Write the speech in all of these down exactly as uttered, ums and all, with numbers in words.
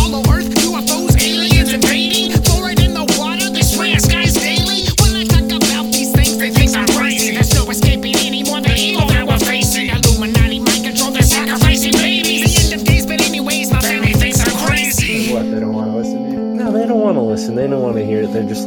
hollow earth, U F Os, aliens invading, pour it in the water, they swear skies daily. When I talk about these things, they think I'm crazy. There's no escaping anymore, the evil that we're facing. Illuminati, mind control, they're sacrificing babies. The end of days, but anyways, my family thinks I'm crazy. What, they don't want to listen to you? No, they don't want to listen, they don't want to hear it. They're just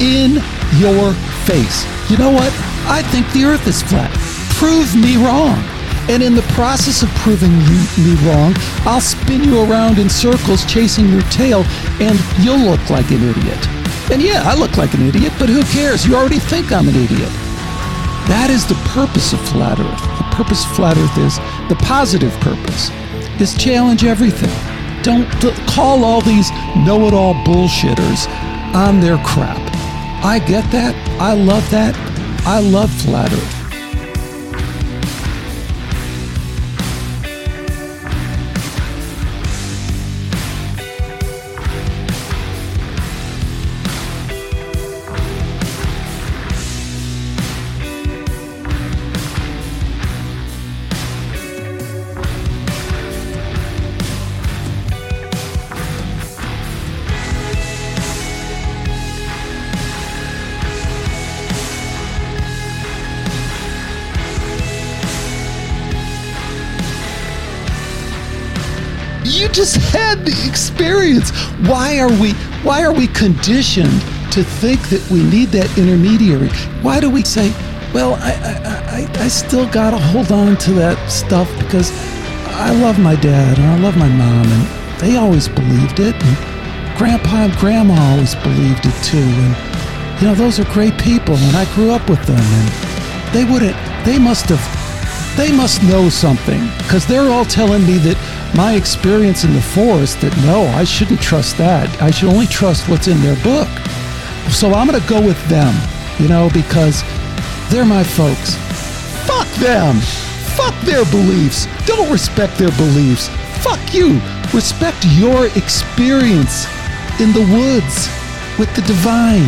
in your face. You know what? I think the Earth is flat. Prove me wrong. And in the process of proving you, me wrong, I'll spin you around in circles chasing your tail, and you'll look like an idiot. And yeah, I look like an idiot, but who cares? You already think I'm an idiot. That is the purpose of Flat Earth. The purpose of Flat Earth is, the positive purpose, is challenge everything. Don't d- call all these know-it-all bullshitters on their crap. I get that. I love that. I love Flat Earth. Just had the experience. Why are we why are we conditioned to think that we need that intermediary? Why do we say, well, I I, I, I still gotta hold on to that stuff because I love my dad and I love my mom and they always believed it, and grandpa and grandma always believed it too, and you know, those are great people and I grew up with them and they wouldn't they must have they must know something because they're all telling me that my experience in the forest, that no, I shouldn't trust that. I should only trust what's in their book. So I'm going to go with them, you know, because they're my folks. Fuck them. Fuck their beliefs. Don't respect their beliefs. Fuck you. Respect your experience in the woods with the divine.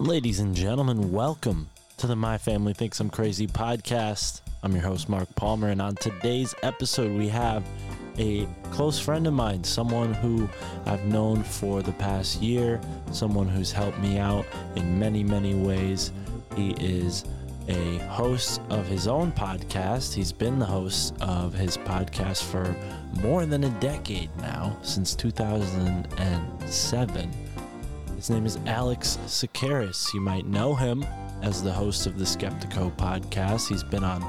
Ladies and gentlemen, welcome to the My Family Thinks I'm Crazy podcast. I'm your host, Mark Palmer, and on today's episode, we have a close friend of mine, someone who I've known for the past year, someone who's helped me out in many, many ways. He is a host of his own podcast. He's been the host of his podcast for more than a decade now, since two thousand seven. His name is Alex Tsakiris. You might know him as the host of the Skeptiko podcast. He's been on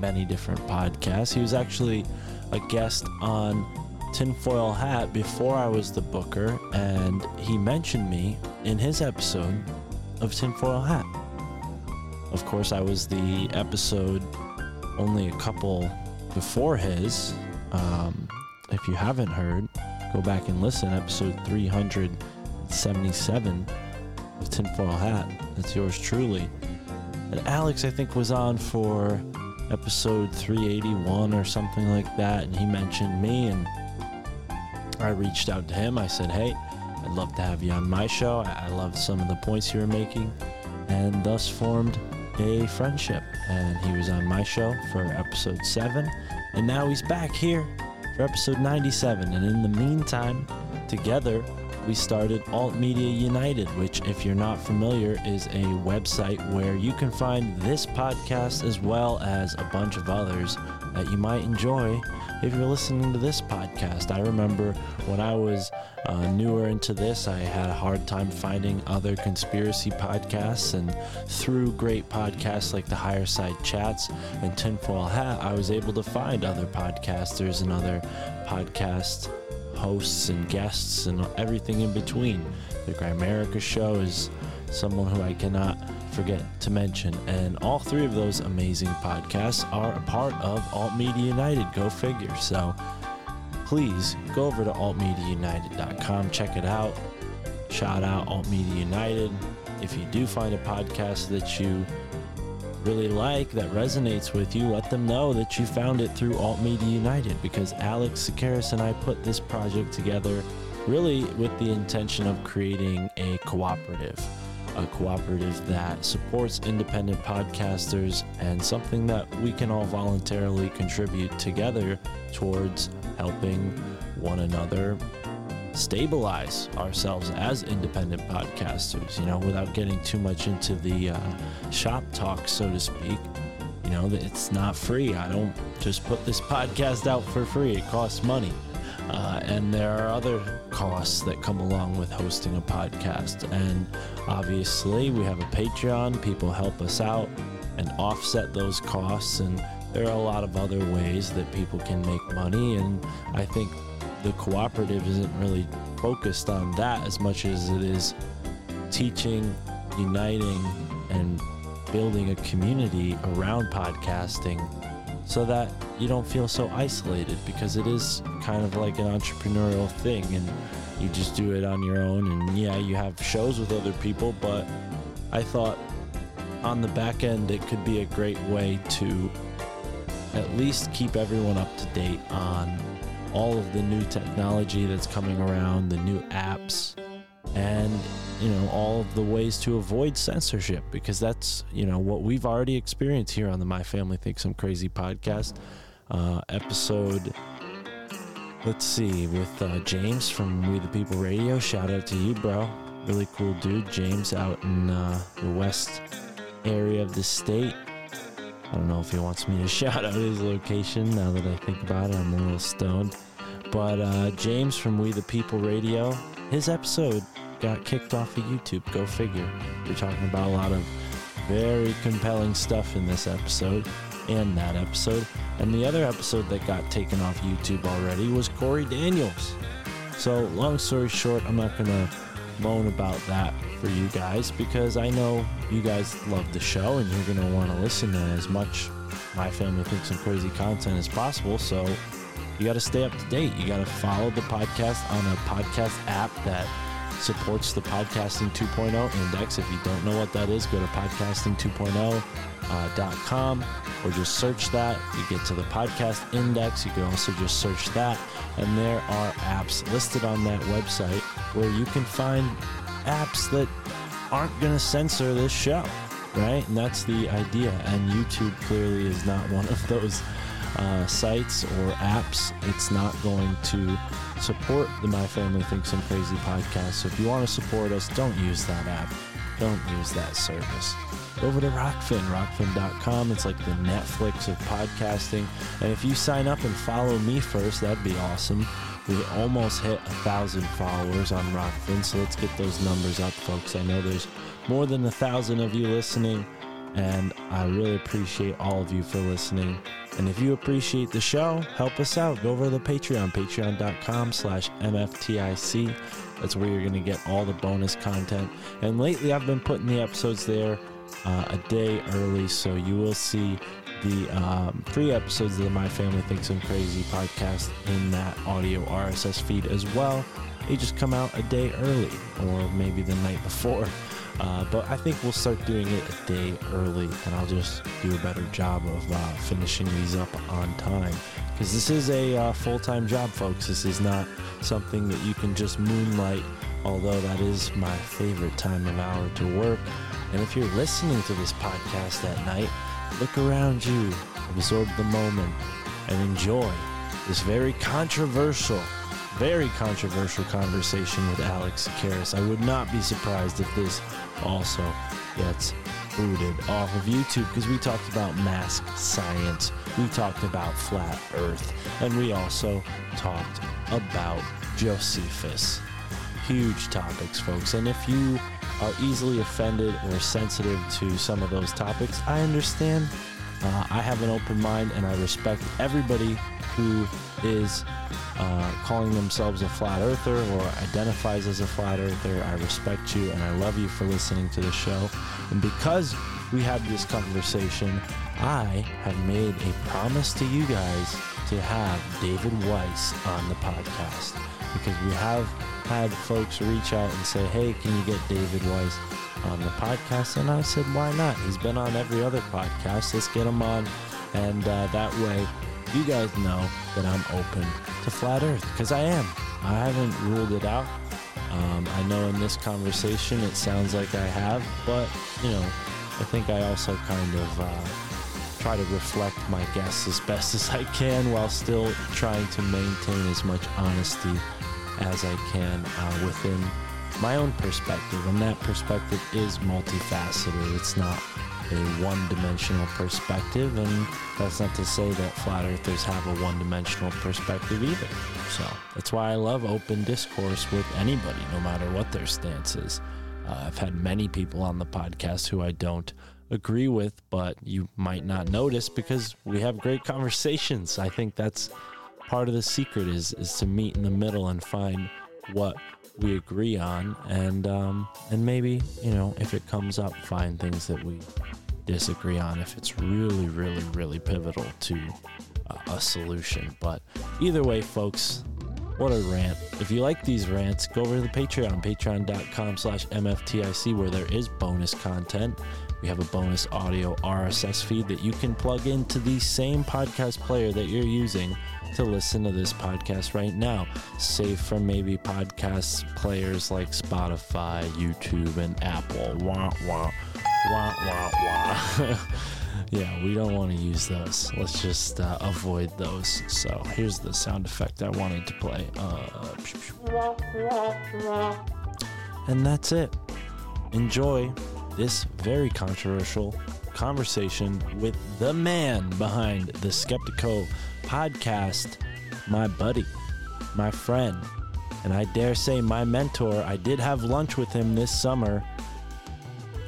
many different podcasts. He was actually a guest on Tinfoil Hat before I was the booker, and he mentioned me in his episode of Tinfoil Hat. Of course, I was the episode only a couple before his. Um, if you haven't heard, go back and listen. Episode three hundred seventy-seven of Tinfoil Hat. That's yours truly. And Alex, I think, was on for episode three eighty-one or something like that, and he mentioned me, and I reached out to him. I said, hey, I'd love to have you on my show. I, I loved some of the points you were making, and thus formed a friendship. And he was on my show for episode seven, and now he's back here for episode ninety-seven. And in the meantime, together, we started Alt Media United, which, if you're not familiar, is a website where you can find this podcast as well as a bunch of others that you might enjoy if you're listening to this podcast. I remember when I was uh, newer into this, I had a hard time finding other conspiracy podcasts, and through great podcasts like the Higher Side Chats and Tinfoil Hat, I was able to find other podcasters and other podcast hosts and guests and everything in between. The Grammarica Show is someone who I cannot forget to mention, and all three of those amazing podcasts are a part of Alt Media United. Go figure. So please go over to alt media united dot com, check it out. Shout out Alt Media United. If you do find a podcast that you really like, that resonates with you, let them know that you found it through Alt Media United, because Alex Tsakiris and I put this project together really with the intention of creating a cooperative. A cooperative that supports independent podcasters, and something that we can all voluntarily contribute together towards helping one another stabilize ourselves as independent podcasters, you know, without getting too much into the uh, shop talk, so to speak. You know, it's not free. I don't just put this podcast out for free. It costs money. Uh, and there are other costs that come along with hosting a podcast. And obviously, we have a Patreon. People help us out and offset those costs. And there are a lot of other ways that people can make money. And I think the cooperative isn't really focused on that as much as it is teaching, uniting, and building a community around podcasting, so that you don't feel so isolated, because it is kind of like an entrepreneurial thing, and you just do it on your own. And yeah, you have shows with other people, but I thought on the back end it could be a great way to at least keep everyone up to date on all of the new technology that's coming around, the new apps, and you know, all of the ways to avoid censorship, because that's, you know, what we've already experienced here on the My Family Thinks I'm Crazy podcast. Uh, episode, let's see, with uh, James from We The People Radio. Shout out to you, bro. Really cool dude. James out in uh, the west area of the state. I don't know if he wants me to shout out his location. Now that I think about it, I'm a little stoned. But uh, James from We The People Radio, his episode got kicked off of YouTube. Go figure. We're talking about a lot of very compelling stuff in this episode and that episode. And the other episode that got taken off YouTube already was Corey Daniels. So long story short, I'm not going to moan about that for you guys, because I know you guys love the show and you're going to want to listen to as much My Family Thinks I'm Crazy content as possible. So you got to stay up to date. You got to follow the podcast on a podcast app that supports the Podcasting two point oh index. If you don't know what that is, go to podcasting two point oh dot com uh, or just search that. You get to the podcast index. You can also just search that. And there are apps listed on that website where you can find apps that aren't going to censor this show, right? And that's the idea. And YouTube clearly is not one of those Uh, sites or apps. It's not going to support the My Family Thinks I'm Crazy podcast. So if you want to support us, don't use that app. Don't use that service. Go over to Rockfin, rockfin dot com. It's like the Netflix of podcasting. And if you sign up and follow me first, that'd be awesome. We almost hit a thousand followers on Rockfin, so let's get those numbers up, folks. I know there's more than a thousand of you listening, and I really appreciate all of you for listening. And if you appreciate the show, help us out. Go over to the Patreon, patreon dot com slash M F T I C. That's where you're going to get all the bonus content. And lately, I've been putting the episodes there uh, a day early, so you will see the um, free episodes of the My Family Thinks I'm Crazy podcast in that audio R S S feed as well. They just come out a day early, or maybe the night before. Uh, but I think we'll start doing it a day early, and I'll just do a better job of uh, finishing these up on time. Because this is a uh, full-time job, folks. This is not something that you can just moonlight, although that is my favorite time of hour to work. And if you're listening to this podcast at night, look around you, absorb the moment, and enjoy this very controversial, very controversial conversation with Alex Tsakiris. I would not be surprised if this also gets booted off of YouTube, because we talked about mask science, we talked about flat earth, and we also talked about Josephus. Huge topics, folks, and if you are easily offended or sensitive to some of those topics, I understand. Uh, I have an open mind, and I respect everybody who is uh, calling themselves a flat earther or identifies as a flat earther. I respect you, and I love you for listening to the show. And because we had this conversation, I have made a promise to you guys to have David Weiss on the podcast, because we have had folks reach out and say, hey, can you get David Weiss on the podcast? And I said, why not? He's been on every other podcast. Let's get him on. And uh, that way, you guys know that I'm open to flat earth, because I am. I haven't ruled it out. Um, I know in this conversation it sounds like I have, but, you know, I think I also kind of uh, try to reflect my guests as best as I can, while still trying to maintain as much honesty as I can uh, within my own perspective. And that perspective is multifaceted. It's not a one-dimensional perspective, and that's not to say that flat earthers have a one-dimensional perspective either. So that's why I love open discourse with anybody, no matter what their stance is. Uh, I've had many people on the podcast who I don't agree with, but you might not notice because we have great conversations. I think that's part of the secret, is is to meet in the middle and find what we agree on, and um, and maybe, you know, if it comes up, find things that we disagree on if it's really, really, really pivotal to uh, a solution. But either way, folks, what a rant. If you like these rants, go over to the Patreon, patreon dot com slash M F T I C, where there is bonus content. We have a bonus audio R S S feed that you can plug into the same podcast player that you're using to listen to this podcast right now, save from maybe podcast players like Spotify, YouTube, and Apple. Wah, wah, wah, wah, wah. Yeah, we don't want to use those. Let's just uh, avoid those. So here's the sound effect I wanted to play. Uh, and that's it. Enjoy this very controversial conversation with the man behind the Skeptiko podcast, my buddy, my friend, and I dare say my mentor. I did have lunch with him this summer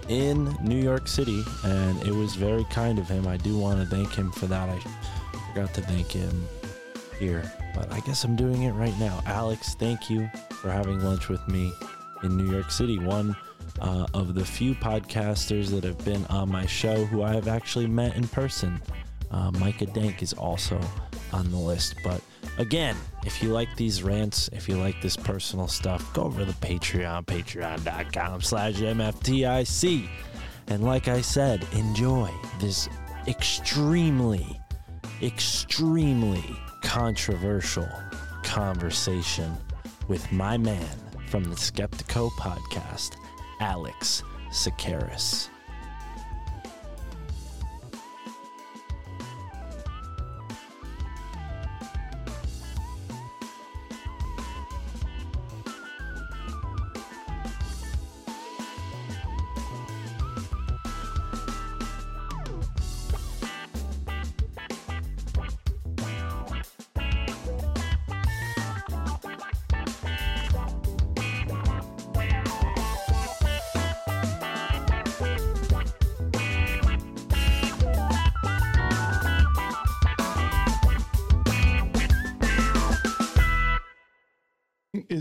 in New York City, and it was very kind of him. I do want to thank him for that. I forgot to thank him here, but I guess I'm doing it right now. Alex, thank you for having lunch with me in New York City. One uh, of the few podcasters that have been on my show who I have actually met in person. Uh, Micah Dank is also on the list. But again, if you like these rants, if you like this personal stuff, go over to the Patreon, patreon dot com slash M F T I C. And like I said, enjoy this extremely, extremely controversial conversation with my man from the Skeptiko podcast, Alex Tsakiris.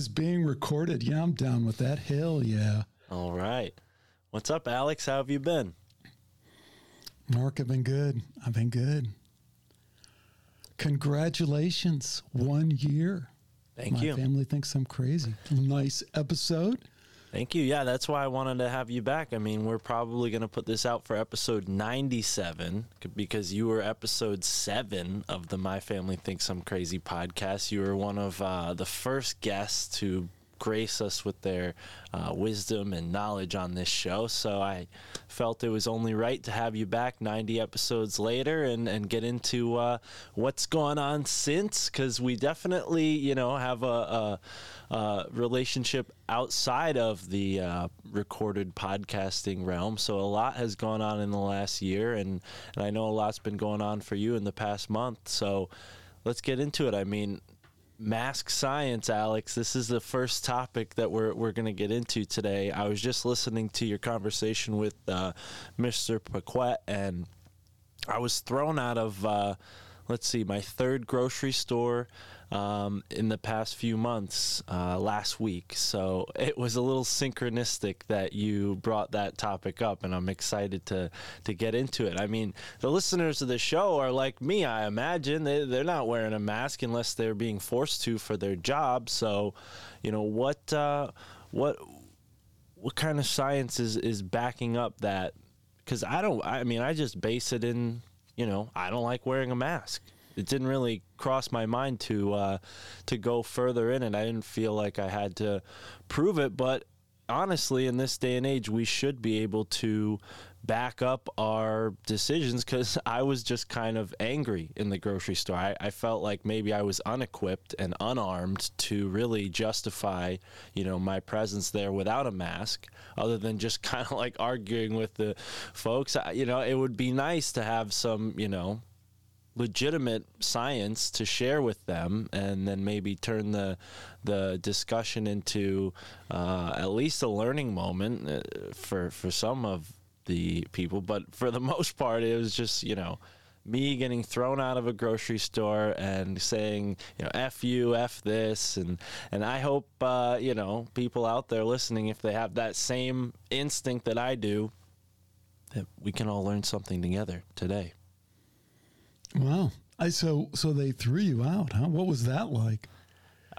is being recorded. Yeah, I'm down with that. Hell yeah. All right. What's up, Alex? How have you been? Mark, I've been good. I've been good. Congratulations. One year. Thank My you. My family thinks I'm crazy. Nice episode. Thank you. Yeah, that's why I wanted to have you back. I mean, we're probably going to put this out for episode ninety-seven because you were episode seven of the My Family Thinks I'm Crazy podcast. You were one of uh, the first guests to grace us with their uh, wisdom and knowledge on this show. So I felt it was only right to have you back ninety episodes later and, and get into uh, what's gone on since, because we definitely, you know, have a... a Uh, relationship outside of the uh, recorded podcasting realm. So a lot has gone on in the last year, and, and I know a lot's been going on for you in the past month. So let's get into it. I mean, mask science, Alex, this is the first topic that we're we're going to get into today. I was just listening to your conversation with uh, Mister Paquette, and I was thrown out of, uh, let's see, my third grocery store Um, in the past few months, uh, last week. So it was a little synchronistic that you brought that topic up, and I'm excited to, to get into it. I mean, the listeners of the show are like me, I imagine. They, they're not wearing a mask unless they're being forced to for their job. So, you know, what uh, what what kind of science is, is backing up that? Because I don't, I mean, I just base it in, you know, I don't like wearing a mask. It didn't really cross my mind to uh, to go further in it. I didn't feel like I had to prove it. But honestly, in this day and age, we should be able to back up our decisions, because I was just kind of angry in the grocery store. I, I felt like maybe I was unequipped and unarmed to really justify, you know, my presence there without a mask, other than just kind of like arguing with the folks. I, you know, it would be nice to have some, you know, legitimate science to share with them, and then maybe turn the the discussion into uh, at least a learning moment for for some of the people. But for the most part, it was just, you know, me getting thrown out of a grocery store and saying, you know, F you, F this. And, and I hope, uh, you know, people out there listening, if they have that same instinct that I do, that we can all learn something together today. Wow. I, so, so they threw you out, huh? What was that like?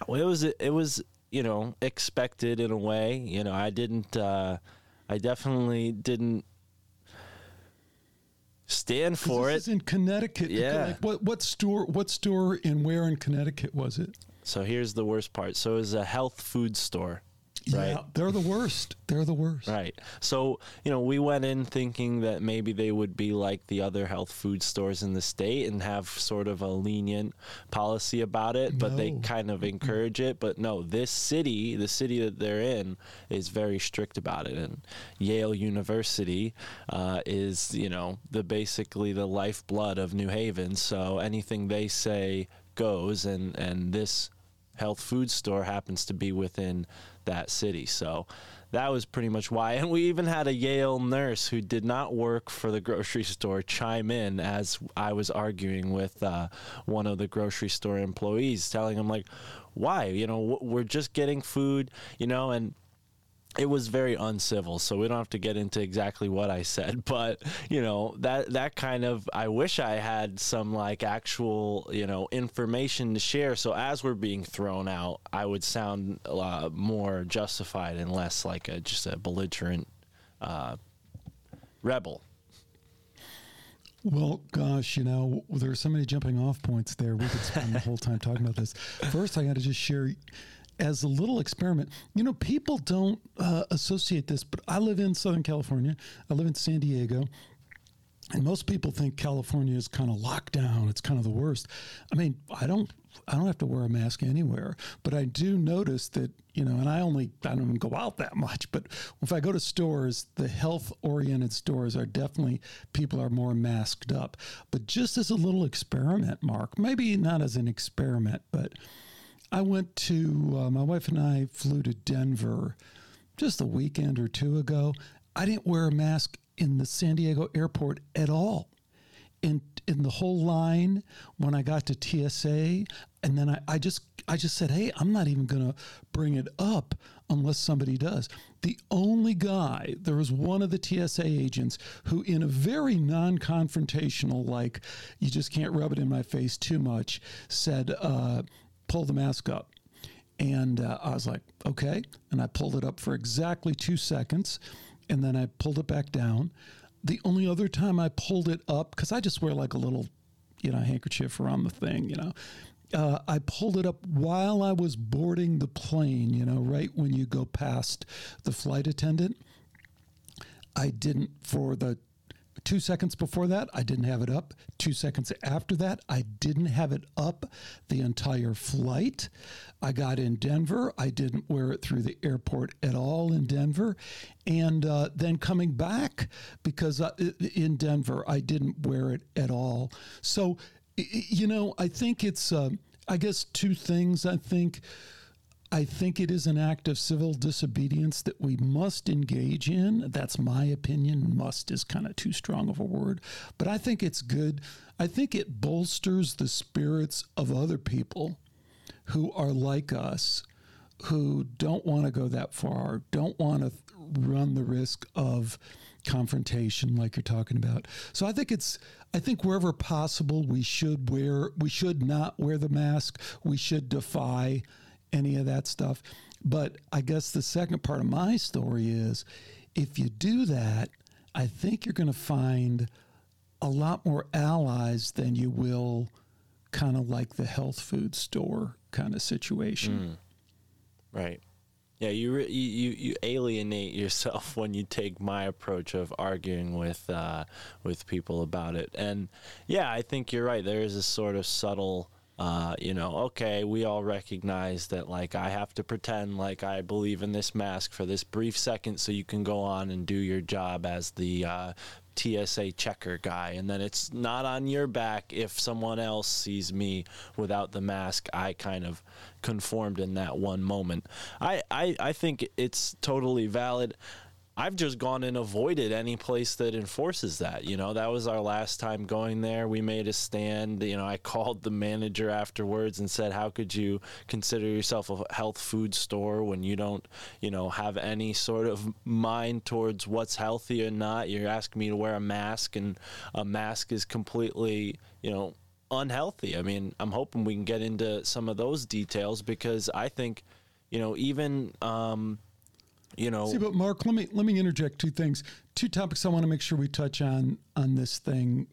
Well, it was, it was, you know, expected in a way. You know, I didn't, uh, I definitely didn't stand for it. This is in Connecticut. Yeah. Like, what, what store, what store and where in Connecticut was it? So here's the worst part. So it was a health food store. Right. Yeah, they're the worst. They're the worst. Right. So, you know, we went in thinking that maybe they would be like the other health food stores in the state and have sort of a lenient policy about it, but no. They kind of encourage it. But no, this city, the city that they're in, is very strict about it. And Yale University uh, is, you know, the basically the lifeblood of New Haven. So anything they say goes, and, and this health food store happens to be within that city. So that was pretty much why. And we even had a Yale nurse who did not work for the grocery store chime in as I was arguing with uh, one of the grocery store employees, telling him, like, why? You know, we're just getting food, you know, and it was very uncivil, so we don't have to get into exactly what I said, but, you know, that that kind of, I wish I had some, like, actual, you know, information to share, so as we're being thrown out, I would sound a lot more justified and less like a just a belligerent uh, rebel. Well, gosh, you know, there are so many jumping off points there. We could spend the whole time talking about this. First, I got to just share... as a little experiment, you know, people don't uh, associate this, but I live in Southern California. I live in San Diego. And most people think California is kind of locked down. It's kind of the worst. I mean, I don't I don't have to wear a mask anywhere. But I do notice that, you know, and I only, I don't even go out that much. But if I go to stores, the health-oriented stores are definitely, people are more masked up. But just as a little experiment, Mark, maybe not as an experiment, but... I went to, uh, my wife and I flew to Denver just a weekend or two ago. I didn't wear a mask in the San Diego airport at all. In, in the whole line, when I got to T S A, And then I, I just I just said, hey, I'm not even going to bring it up unless somebody does. The only guy, there was one of the T S A agents who in a very non-confrontational, like, you just can't rub it in my face too much, said, uh, pull the mask up. And uh, I was like, okay. And I pulled it up for exactly two seconds. And then I pulled it back down. The only other time I pulled it up, because I just wear like a little, you know, handkerchief around the thing, you know. Uh, I pulled it up while I was boarding the plane, you know, right when you go past the flight attendant. I didn't, for the two seconds before that, I didn't have it up. Two seconds after that, I didn't have it up the entire flight. I got in Denver. I didn't wear it through the airport at all in Denver. And uh, then coming back, because I, in Denver, I didn't wear it at all. So, you know, I think it's, uh, I guess, two things. I think I think it is an act of civil disobedience that we must engage in. That's my opinion. Must is kind of too strong of a word. But I think it's good. I think it bolsters the spirits of other people who are like us, who don't want to go that far, don't want to run the risk of confrontation like you're talking about. So I think it's, I think wherever possible, we should wear, we should not wear the mask. We should defy any of that stuff. But I guess the second part of my story is, if you do that, I think you're going to find a lot more allies than you will kind of like the health food store kind of situation. Mm. Right. Yeah, you, re- you you you alienate yourself when you take my approach of arguing with uh, with people about it. And yeah, I think you're right. There is a sort of subtle, uh, you know, okay, we all recognize that, like, I have to pretend like I believe in this mask for this brief second so you can go on and do your job as the uh, T S A checker guy. And then it's not on your back if someone else sees me without the mask. I kind of conformed in that one moment. I, I, I think it's totally valid. I've just gone and avoided any place that enforces that. You know, that was our last time going there. We made a stand. You know, I called the manager afterwards and said, how could you consider yourself a health food store when you don't, you know, have any sort of mind towards what's healthy or not? You're asking me to wear a mask, and a mask is completely, you know, unhealthy. I mean, I'm hoping we can get into some of those details, because I think, you know, even, um, you know, see, but Mark, let me, let me interject two things, two topics I want to make sure we touch on, on this thing,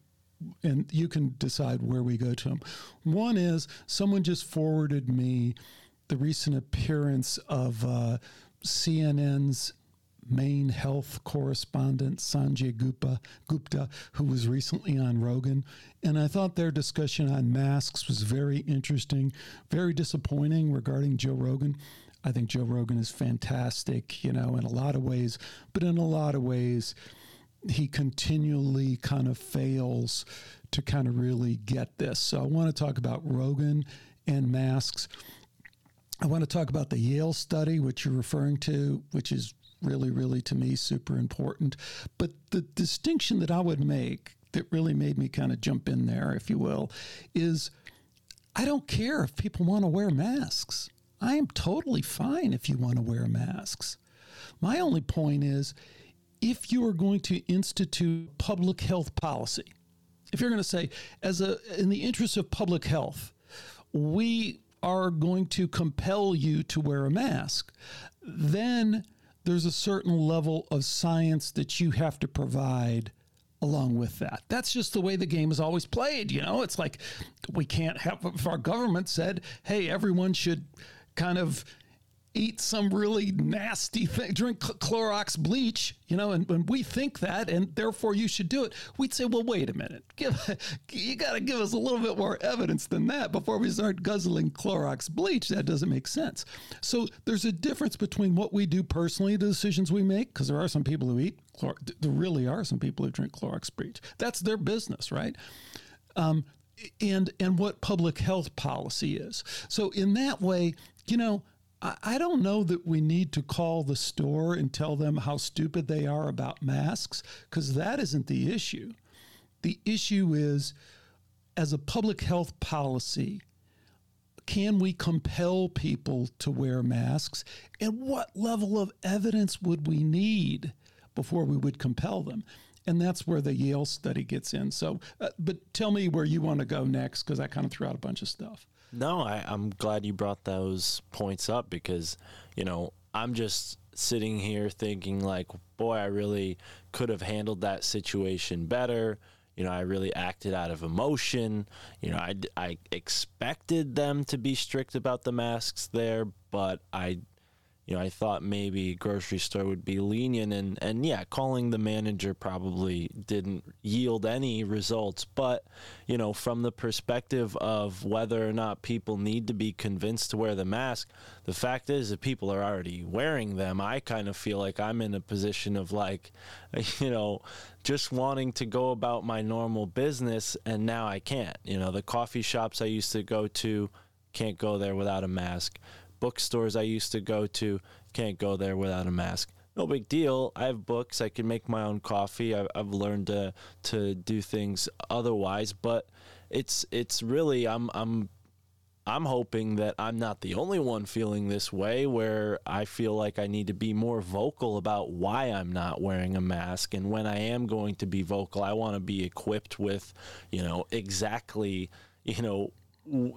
and you can decide where we go to them. One is, someone just forwarded me the recent appearance of uh, C N N's main health correspondent, Sanjay Gupta, Gupta, who was recently on Rogan. And I thought their discussion on masks was very interesting, very disappointing regarding Joe Rogan. I think Joe Rogan is fantastic, you know, in a lot of ways, but in a lot of ways, he continually kind of fails to kind of really get this. So I want to talk about Rogan and masks. I want to talk about the Yale study, which you're referring to, which is really, really, to me, super important. But the distinction that I would make that really made me kind of jump in there, if you will, is I don't care if people want to wear masks. I am totally fine if you want to wear masks. My only point is, if you are going to institute public health policy, if you're going to say, as a, in the interest of public health, we are going to compel you to wear a mask, then there's a certain level of science that you have to provide along with that. That's just the way the game is always played. You know, it's like, we can't have, if our government said, hey, everyone should kind of eat some really nasty thing, drink Clorox bleach, you know, and when we think that, and therefore you should do it, we'd say, well, wait a minute, give, you got to give us a little bit more evidence than that before we start guzzling Clorox bleach. That doesn't make sense. So there's a difference between what we do personally, the decisions we make, because there are some people who eat, Clor- there really are some people who drink Clorox bleach. That's their business, right? Um, and, and what public health policy is. So in that way, you know, I don't know that we need to call the store and tell them how stupid they are about masks, because that isn't the issue. The issue is, as a public health policy, Can we compel people to wear masks? And what level of evidence would we need before we would compel them? And that's where the Yale study gets in. So, uh, but tell me where you want to go next, because I kind of threw out a bunch of stuff. No, I, I'm glad you brought those points up, because, you know, I'm just sitting here thinking like, boy, I really could have handled that situation better. You know, I really acted out of emotion. You know, I, I expected them to be strict about the masks there, but I, you know, I thought maybe grocery store would be lenient, and, and yeah, calling the manager probably didn't yield any results. But, you know, from the perspective of whether or not people need to be convinced to wear the mask, the fact is that people are already wearing them. I kind of feel like I'm in a position of like, you know, just wanting to go about my normal business, and now I can't. You know, the coffee shops I used to go to, can't go there without a mask. Bookstores I used to go to, can't go there without a mask. No big deal. I have books. I can make my own coffee. I've, I've learned to to do things otherwise. But it's it's really I'm I'm I'm hoping that I'm not the only one feeling this way, where I feel like I need to be more vocal about why I'm not wearing a mask. And when I am going to be vocal, I want to be equipped with, you know, exactly, you know,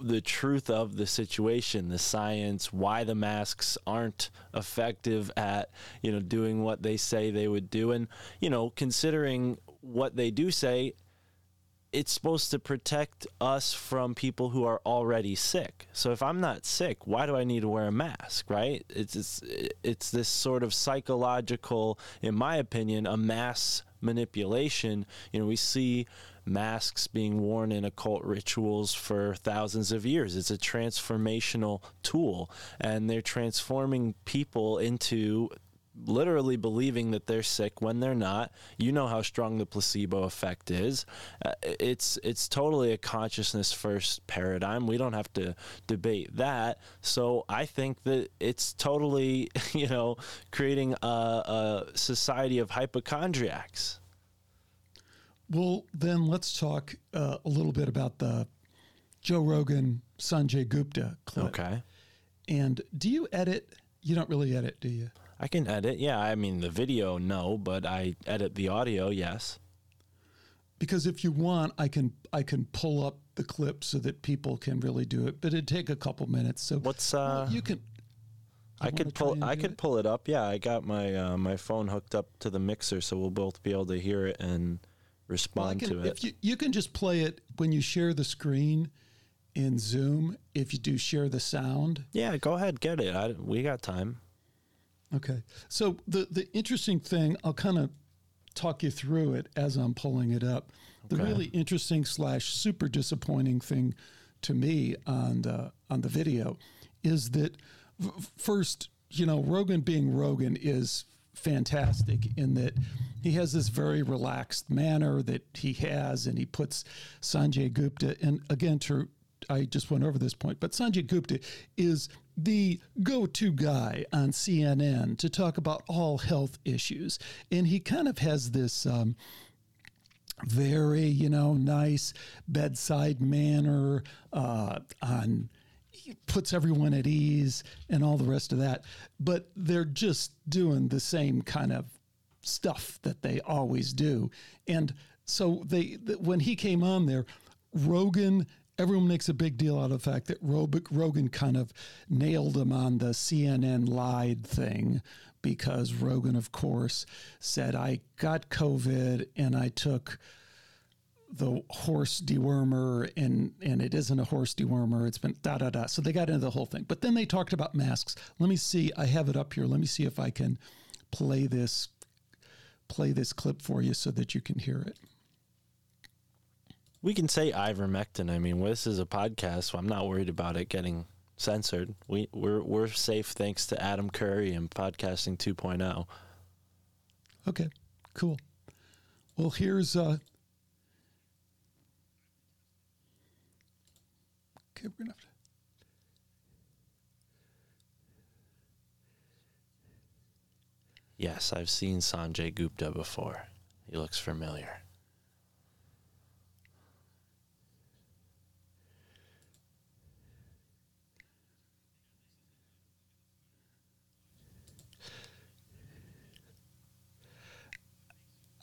the truth of the situation, the science, why the masks aren't effective at, you know, doing what they say they would do. And, you know, considering what they do say, it's supposed to protect us from people who are already sick. So if I'm not sick, why do I need to wear a mask, right? It's it's, it's this sort of psychological, in my opinion, a mass manipulation. You know, we see masks being worn in occult rituals for thousands of years. It's a transformational tool, and they're transforming people into literally believing that they're sick when they're not. You know how strong the placebo effect is. Uh, it's it's totally a consciousness first paradigm. We don't have to debate that. So I think that it's totally, you know, creating a, a society of hypochondriacs. Well, then let's talk uh, a little bit about the Joe Rogan, Sanjay Gupta clip. Okay. And do you edit? You don't really edit, do you? I can edit. Yeah. I mean, the video, no, but I edit the audio. Yes. Because if you want, I can, I can pull up the clip so that people can really do it, but it'd take a couple minutes. So what's, uh, you can, I, I could pull, I could it. pull it up. Yeah. I got my, uh, my phone hooked up to the mixer, so we'll both be able to hear it and respond well, can, to it. If you, you can just play it when you share the screen in Zoom, if you do share the sound. Yeah, go ahead, get it. I, we got time. Okay. So the, the interesting thing, I'll kind of talk you through it as I'm pulling it up. Okay. The really interesting slash super disappointing thing to me on the, on the video is that first, you know, Rogan being Rogan is fantastic in that he has this very relaxed manner that he has, and he puts Sanjay Gupta, and again, to I just went over this point, but Sanjay Gupta is the go-to guy on C N N to talk about all health issues. And he kind of has this um, very, you know, nice bedside manner uh, on, he puts everyone at ease and all the rest of that. But they're just doing the same kind of stuff that they always do. And so they, when he came on there, Rogan Everyone makes a big deal out of the fact that Rogan kind of nailed him on the C N N lied thing, because Rogan, of course, said, I got COVID and I took the horse dewormer, and, and it isn't a horse dewormer. It's been da, da, da. So they got into the whole thing. But then they talked about masks. Let me see. I have it up here. Let me see if I can play this, play this clip for you so that you can hear it. We can say ivermectin. I mean, well, this is a podcast, so I'm not worried about it getting censored. We, we're we're safe thanks to Adam Curry and Podcasting two point oh. Okay, cool. Well, here's... Uh... Okay, we're going to have to... Yes, I've seen Sanjay Gupta before. He looks familiar.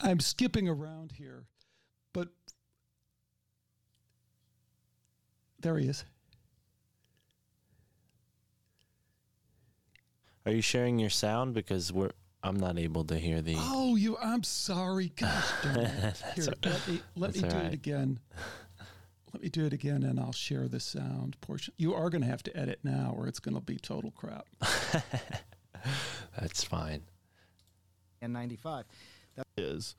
I'm skipping around here, but there he is. Are you sharing your sound? Because we're I'm not able to hear the... Oh, you! I'm sorry. Gosh darn it. Here, right. let me, let me do right. it again. Let me do it again, and I'll share the sound portion. You are going to have to edit now, or it's going to be total crap. That's fine. And ninety-five. That is.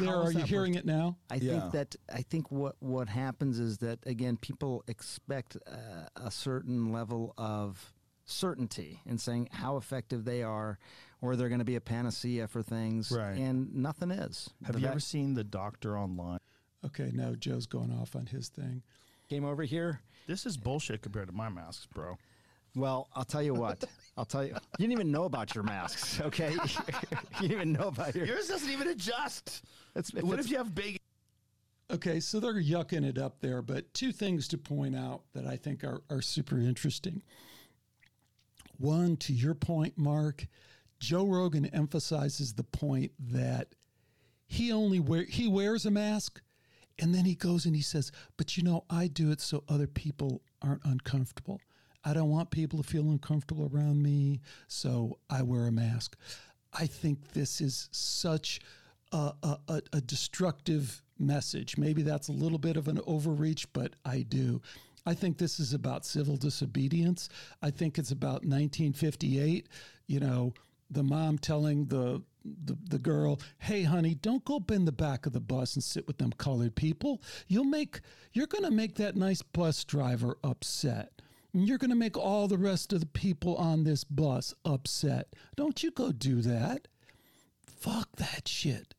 There, are you hearing it now? I yeah. think that I think what what happens is that, again, people expect uh, a certain level of certainty in saying how effective they are, or they're going to be a panacea for things, right. and nothing is. Have the you vac- ever seen The Doctor Online? Okay, no, Joe's going off on his thing. Came over here. This is bullshit compared to my masks, bro. Well, I'll tell you what. I'll tell you. You didn't even know about your masks, okay? You didn't even know about your... Yours doesn't even adjust. It's, if what it's, if you have big... Okay, so they're yucking it up there, but two things to point out that I think are, are super interesting. One, to your point, Mark, Joe Rogan emphasizes the point that he only wear, he wears a mask, and then he goes and he says, but you know, I do it so other people aren't uncomfortable. I don't want people to feel uncomfortable around me, so I wear a mask. I think this is such a, a, a destructive message. Maybe that's a little bit of an overreach, but I do. I think this is about civil disobedience. I think it's about nineteen fifty-eight, you know, the mom telling the, the the girl, hey, honey, don't go up in the back of the bus and sit with them colored people. You'll make, you're going to make that nice bus driver upset. And you're going to make all the rest of the people on this bus upset. Don't you go do that. Fuck that shit.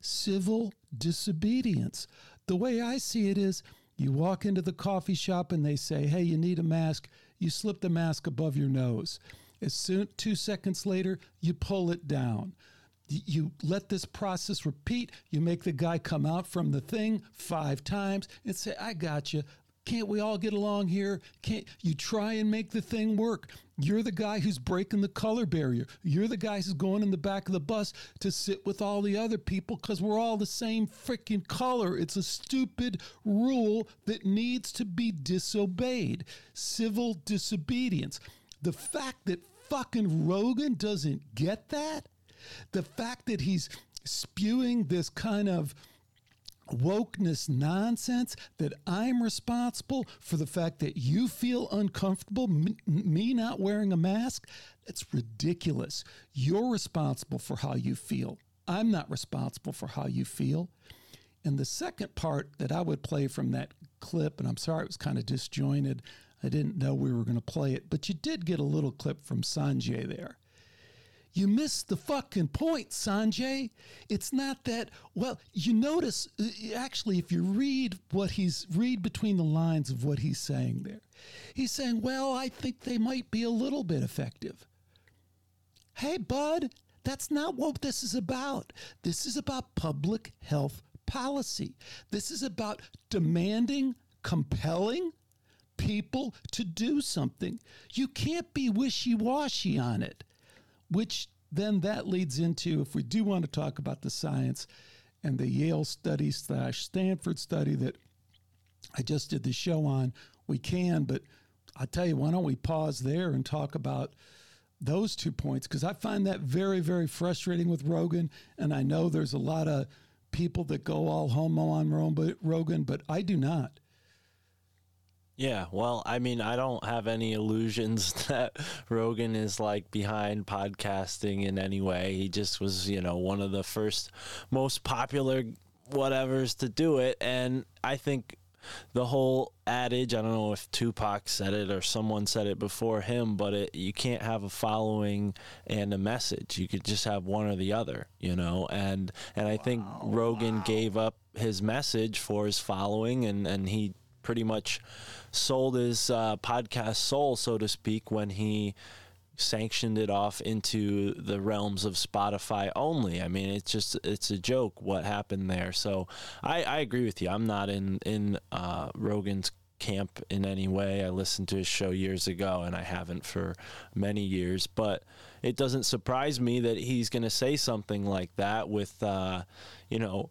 Civil disobedience. The way I see it is, you walk into the coffee shop and they say, hey, you need a mask. You slip the mask above your nose. As soon, two seconds later, you pull it down. You let this process repeat. You make the guy come out from the thing five times and say, I got you. Can't we all get along here? Can't you try and make the thing work? You're the guy who's breaking the color barrier. You're the guy who's going in the back of the bus to sit with all the other people because we're all the same freaking color. It's a stupid rule that needs to be disobeyed. Civil disobedience. The fact that fucking Rogan doesn't get that, the fact that he's spewing this kind of wokeness nonsense, that I'm responsible for the fact that you feel uncomfortable, m- me not wearing a mask, that's ridiculous. You're responsible for how you feel. I'm not responsible for how you feel. And the second part that I would play from that clip, and I'm sorry it was kind of disjointed, I didn't know we were going to play it, but you did get a little clip from Sanjay there. You missed the fucking point, Sanjay. It's not that, well, you notice, actually, if you read what he's, read between the lines of what he's saying there, he's saying, well, I think they might be a little bit effective. Hey, bud, that's not what this is about. This is about public health policy. This is about demanding, compelling people to do something. You can't be wishy-washy on it. Which then that leads into, if we do want to talk about the science and the Yale study slash Stanford study that I just did the show on, we can, but I tell you, why don't we pause there and talk about those two points? Because I find that very, very frustrating with Rogan, and I know there's a lot of people that go all homo on Rogan, but I do not. Yeah, well, I mean, I don't have any illusions that Rogan is, like, behind podcasting in any way. He just was, you know, one of the first most popular whatevers to do it. And I think the whole adage, I don't know if Tupac said it or someone said it before him, but it, you can't have a following and a message. You could just have one or the other, you know. And, and I wow, think Rogan wow. gave up his message for his following, and, and he pretty much sold his uh, podcast soul, so to speak, when he sanctioned it off into the realms of Spotify only. I mean, it's just, it's a joke what happened there. So I, I agree with you. I'm not in, in uh, Rogan's camp in any way. I listened to his show years ago, and I haven't for many years. But it doesn't surprise me that he's going to say something like that with, uh, you know,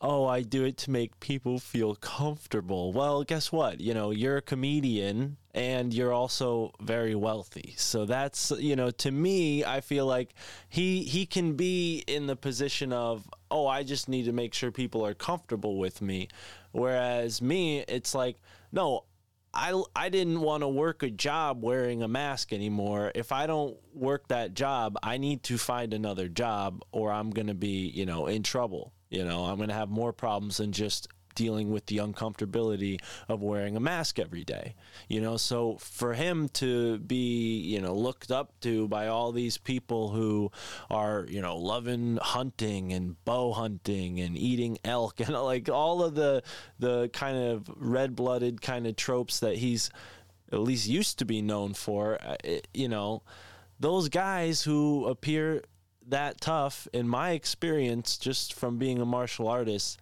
oh, I do it to make people feel comfortable. Well, guess what? You know, you're a comedian and you're also very wealthy. So that's, you know, to me, I feel like he he can be in the position of, oh, I just need to make sure people are comfortable with me. Whereas me, it's like, no, I, I didn't want to work a job wearing a mask anymore. If I don't work that job, I need to find another job or I'm going to be, you know, in trouble. You know, I'm going to have more problems than just dealing with the uncomfortability of wearing a mask every day. You know, so for him to be, you know, looked up to by all these people who are, you know, loving hunting and bow hunting and eating elk and like all of the the kind of red-blooded kind of tropes that he's at least used to be known for, you know, those guys who appear that tough, in my experience, just from being a martial artist,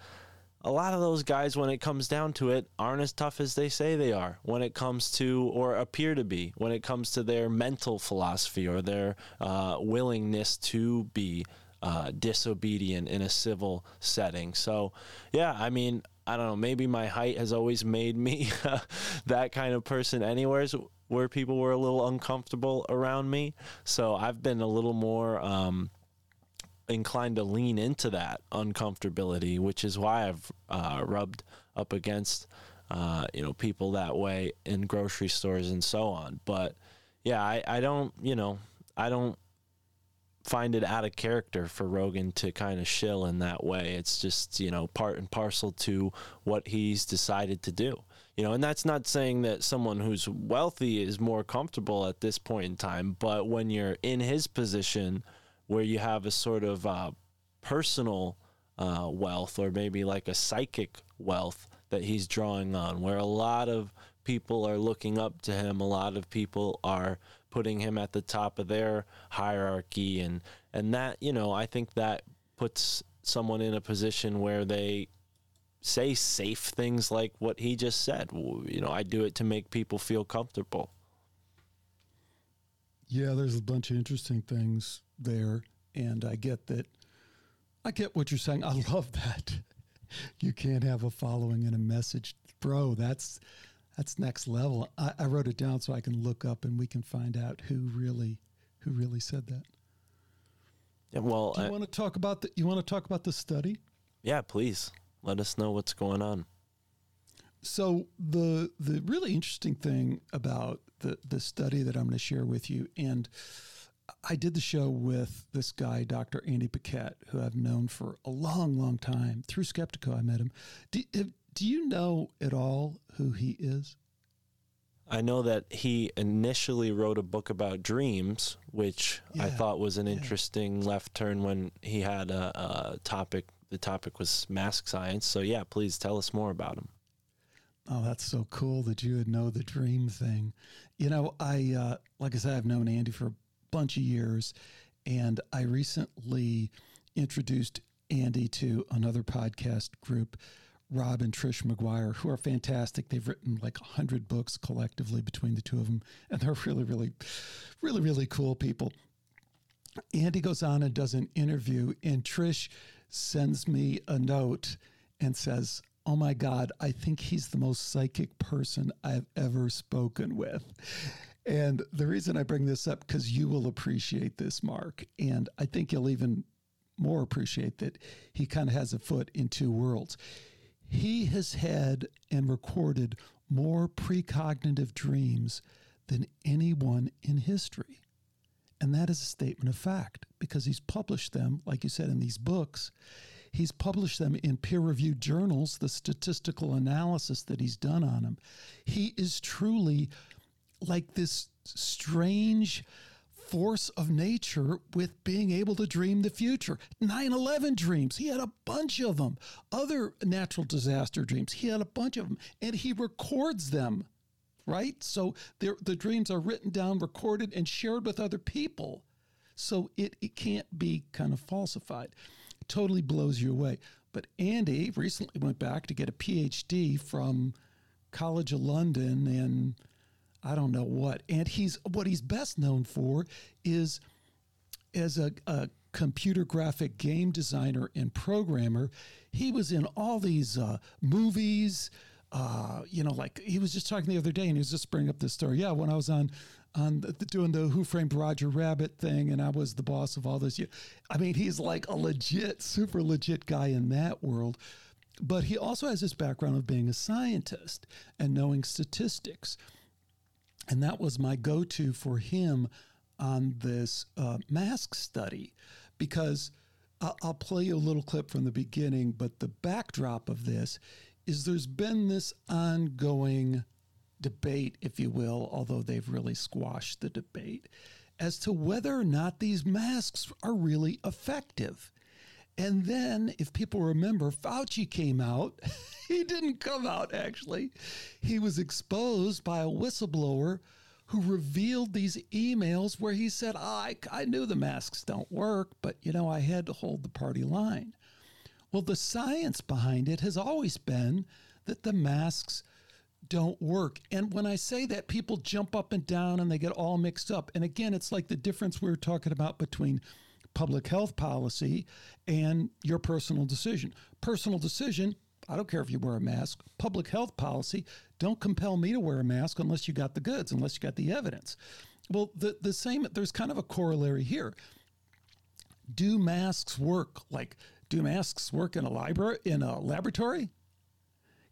a lot of those guys, when it comes down to it, aren't as tough as they say they are when it comes to, or appear to be, when it comes to their mental philosophy or their uh, willingness to be uh, disobedient in a civil setting. So, yeah, I mean, I don't know, maybe my height has always made me that kind of person anywhere, where people were a little uncomfortable around me. So I've been a little more um, inclined to lean into that uncomfortability, which is why I've uh, rubbed up against, uh, you know, people that way in grocery stores and so on. But yeah, I, I don't, you know, I don't find it out of character for Rogan to kind of shill in that way. It's just, you know, part and parcel to what he's decided to do. You know, and that's not saying that someone who's wealthy is more comfortable at this point in time, but when you're in his position where you have a sort of uh, personal uh, wealth, or maybe like a psychic wealth that he's drawing on, where a lot of people are looking up to him, a lot of people are putting him at the top of their hierarchy, and, and that, you know, I think that puts someone in a position where they say safe things like what he just said. You know, I do it to make people feel comfortable. Yeah, there's a bunch of interesting things there, and I get that. I get what you're saying. I love that. You can't have a following and a message. Bro, that's that's next level. I, I wrote it down so I can look up and we can find out who really who really said that. Yeah, well, do you want to talk about the you want to talk about the study? Yeah, please. Let us know what's going on. So the the really interesting thing about the, the study that I'm going to share with you, and I did the show with this guy, Doctor Andy Paquette, who I've known for a long, long time. Through Skeptiko, I met him. Do, do you know at all who he is? I know that he initially wrote a book about dreams, which yeah, I thought was an yeah. interesting left turn when he had a, a topic. The topic was mask science. So yeah, please tell us more about him. Oh, that's so cool that you would know the dream thing. You know, I, uh, like I said, I've known Andy for a bunch of years, and I recently introduced Andy to another podcast group, Rob and Trish McGuire, who are fantastic. They've written like a hundred books collectively between the two of them. And they're really, really, really, really cool people. Andy goes on and does an interview, and Trish sends me a note and says, oh my God, I think he's the most psychic person I've ever spoken with. And the reason I bring this up, because you will appreciate this, Mark, and I think you'll even more appreciate that he kind of has a foot in two worlds. He has had and recorded more precognitive dreams than anyone in history. And that is a statement of fact, because he's published them, like you said, in these books. He's published them in peer-reviewed journals, the statistical analysis that he's done on them. He is truly like this strange force of nature with being able to dream the future. nine eleven dreams, he had a bunch of them. Other natural disaster dreams, he had a bunch of them. And he records them. Right? So the dreams are written down, recorded, and shared with other people. So it, it can't be kind of falsified. It totally blows you away. But Andy recently went back to get a P H D from College of London and I don't know what. And he's what he's best known for is as a, a computer graphic game designer and programmer. He was in all these uh, movies. Uh, you know, like he was just talking the other day, and he was just bringing up this story. Yeah, when I was on, on the, doing the Who Framed Roger Rabbit thing, and I was the boss of all this. I mean, he's like a legit, super legit guy in that world. But he also has this background of being a scientist and knowing statistics, and that was my go-to for him on this uh, mask study, because I'll, I'll play you a little clip from the beginning. But the backdrop of this is there's been this ongoing debate, if you will, although they've really squashed the debate, as to whether or not these masks are really effective. And then, if people remember, Fauci came out. He didn't come out, actually. He was exposed by a whistleblower who revealed these emails where he said, oh, I, I knew the masks don't work, but, you know, I had to hold the party line. Well, the science behind it has always been that the masks don't work. And when I say that, people jump up and down and they get all mixed up. And again, it's like the difference we were talking about between public health policy and your personal decision. Personal decision, I don't care if you wear a mask. Public health policy, don't compel me to wear a mask unless you got the goods, unless you got the evidence. Well, the, the same, there's kind of a corollary here. Do masks work? Like, do masks work in a library, in a laboratory?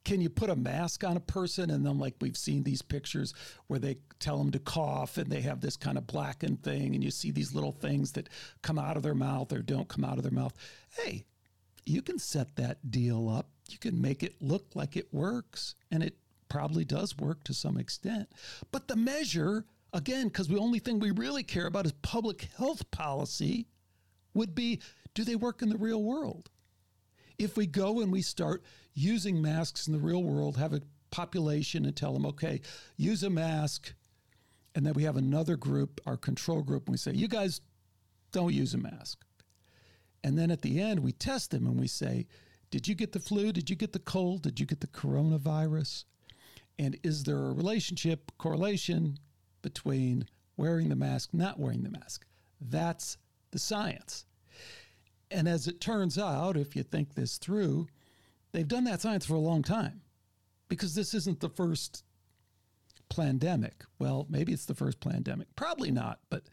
Can you put a mask on a person and then, like we've seen these pictures where they tell them to cough and they have this kind of blackened thing and you see these little things that come out of their mouth or don't come out of their mouth? Hey, you can set that deal up. You can make it look like it works, and it probably does work to some extent. But the measure, again, because the only thing we really care about is public health policy, would be, do they work in the real world? If we go and we start using masks in the real world, have a population and tell them, okay, use a mask, and then we have another group, our control group, and we say, you guys don't use a mask. And then at the end, we test them and we say, did you get the flu? Did you get the cold? Did you get the coronavirus? And is there a relationship, correlation between wearing the mask, not wearing the mask? That's the science. And as it turns out, if you think this through, they've done that science for a long time, because this isn't the first pandemic. Well, maybe it's the first pandemic. Probably not. But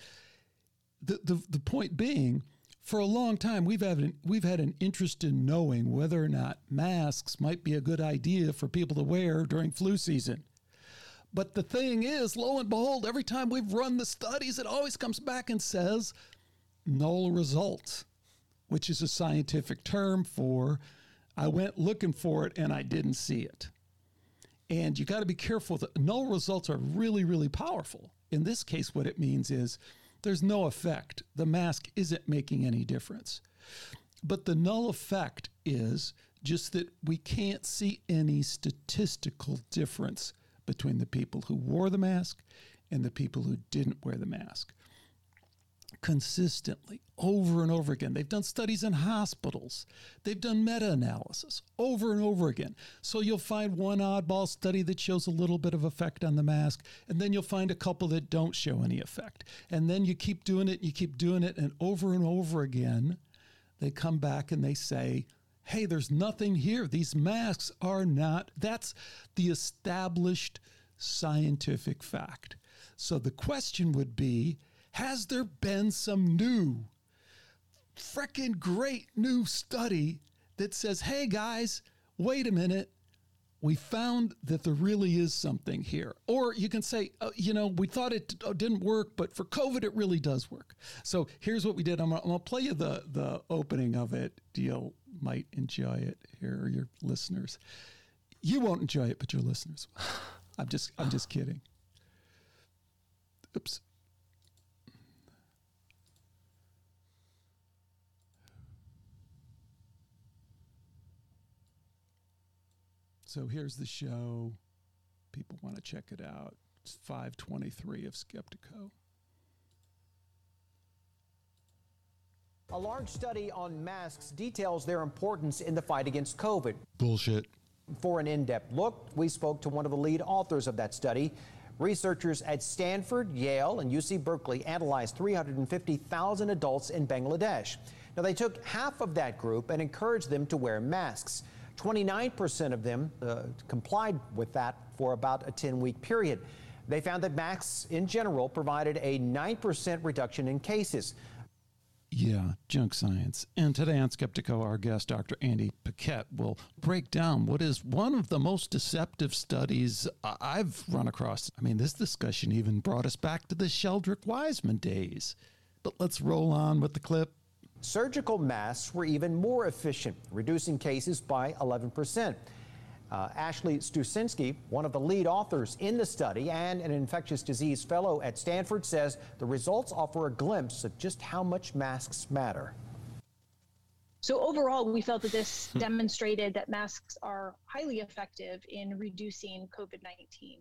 the, the, the point being, for a long time, we've had, an, we've had an interest in knowing whether or not masks might be a good idea for people to wear during flu season. But the thing is, lo and behold, every time we've run the studies, it always comes back and says null results, which is a scientific term for I went looking for it and I didn't see it. And you got to be careful. That null results are really, really powerful. In this case, what it means is there's no effect. The mask isn't making any difference. But the null effect is just that we can't see any statistical difference between the people who wore the mask and the people who didn't wear the mask. Consistently, over and over again. They've done studies in hospitals. They've done meta-analysis over and over again. So you'll find one oddball study that shows a little bit of effect on the mask, and then you'll find a couple that don't show any effect. And then you keep doing it, and you keep doing it, and over and over again, they come back and they say, hey, there's nothing here. These masks are not. That's the established scientific fact. So the question would be, has there been some new, freaking great new study that says, hey guys, wait a minute, we found that there really is something here? Or you can say, oh, you know, we thought it didn't work, but for COVID, it really does work. So here's what we did. I'm going to play you the, the opening of it. You might enjoy it. Here are your listeners. You won't enjoy it, but your listeners will. I'm just, I'm just kidding. Oops. So here's the show. People want to check it out. It's five twenty-three of Skeptiko. A large study on masks details their importance in the fight against COVID. Bullshit. For an in-depth look, we spoke to one of the lead authors of that study. Researchers at Stanford, Yale, and U C Berkeley analyzed three hundred fifty thousand adults in Bangladesh. Now, they took half of that group and encouraged them to wear masks. twenty-nine percent of them uh, complied with that for about a ten-week period. They found that masks, in general, provided a nine percent reduction in cases. Yeah, junk science. And today on Skeptiko, our guest, Doctor Andy Paquette, will break down what is one of the most deceptive studies I've run across. I mean, this discussion even brought us back to the Sheldrick Wiseman days. But let's roll on with the clip. Surgical masks were even more efficient, reducing cases by eleven percent. Uh, Ashley Stusinski, one of the lead authors in the study and an infectious disease fellow at Stanford, says the results offer a glimpse of just how much masks matter. So overall, we felt that this demonstrated that masks are highly effective in reducing COVID nineteen.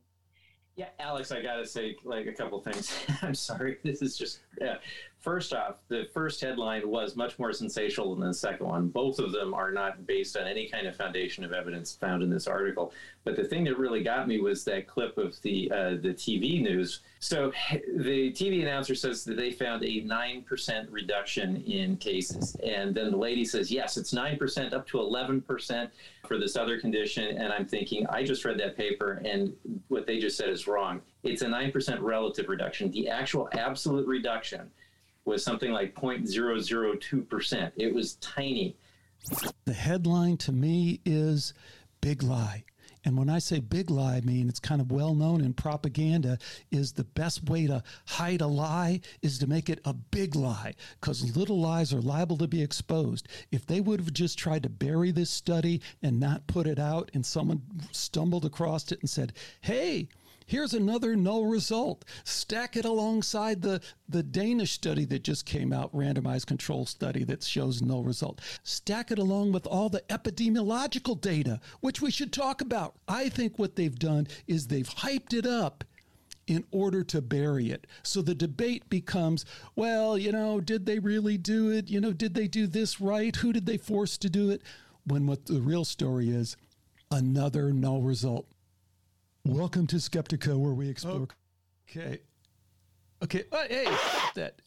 Yeah, Alex, I got to say like a couple things. I'm sorry. This is just, yeah. First off, the first headline was much more sensational than the second one. Both of them are not based on any kind of foundation of evidence found in this article. But the thing that really got me was that clip of the uh, the T V news. So the T V announcer says that they found a nine percent reduction in cases. And then the lady says, yes, it's nine percent up to eleven percent for this other condition. And I'm thinking, I just read that paper, and what they just said is wrong. It's a nine percent relative reduction. The actual absolute reduction was something like zero point zero zero two percent. It was tiny. The headline to me is big lie. And when I say big lie, I mean, it's kind of well known in propaganda, is the best way to hide a lie is to make it a big lie, because little lies are liable to be exposed. If they would have just tried to bury this study and not put it out, and someone stumbled across it and said, hey, here's another null result. Stack it alongside the, the Danish study that just came out, randomized control study that shows null result. Stack it along with all the epidemiological data, which we should talk about. I think what they've done is they've hyped it up in order to bury it. So the debate becomes, well, you know, did they really do it? You know, did they do this right? Who did they force to do it? When what the real story is, another null result. Welcome to Skeptiko, where we explore. Okay. Okay. Oh, hey, that.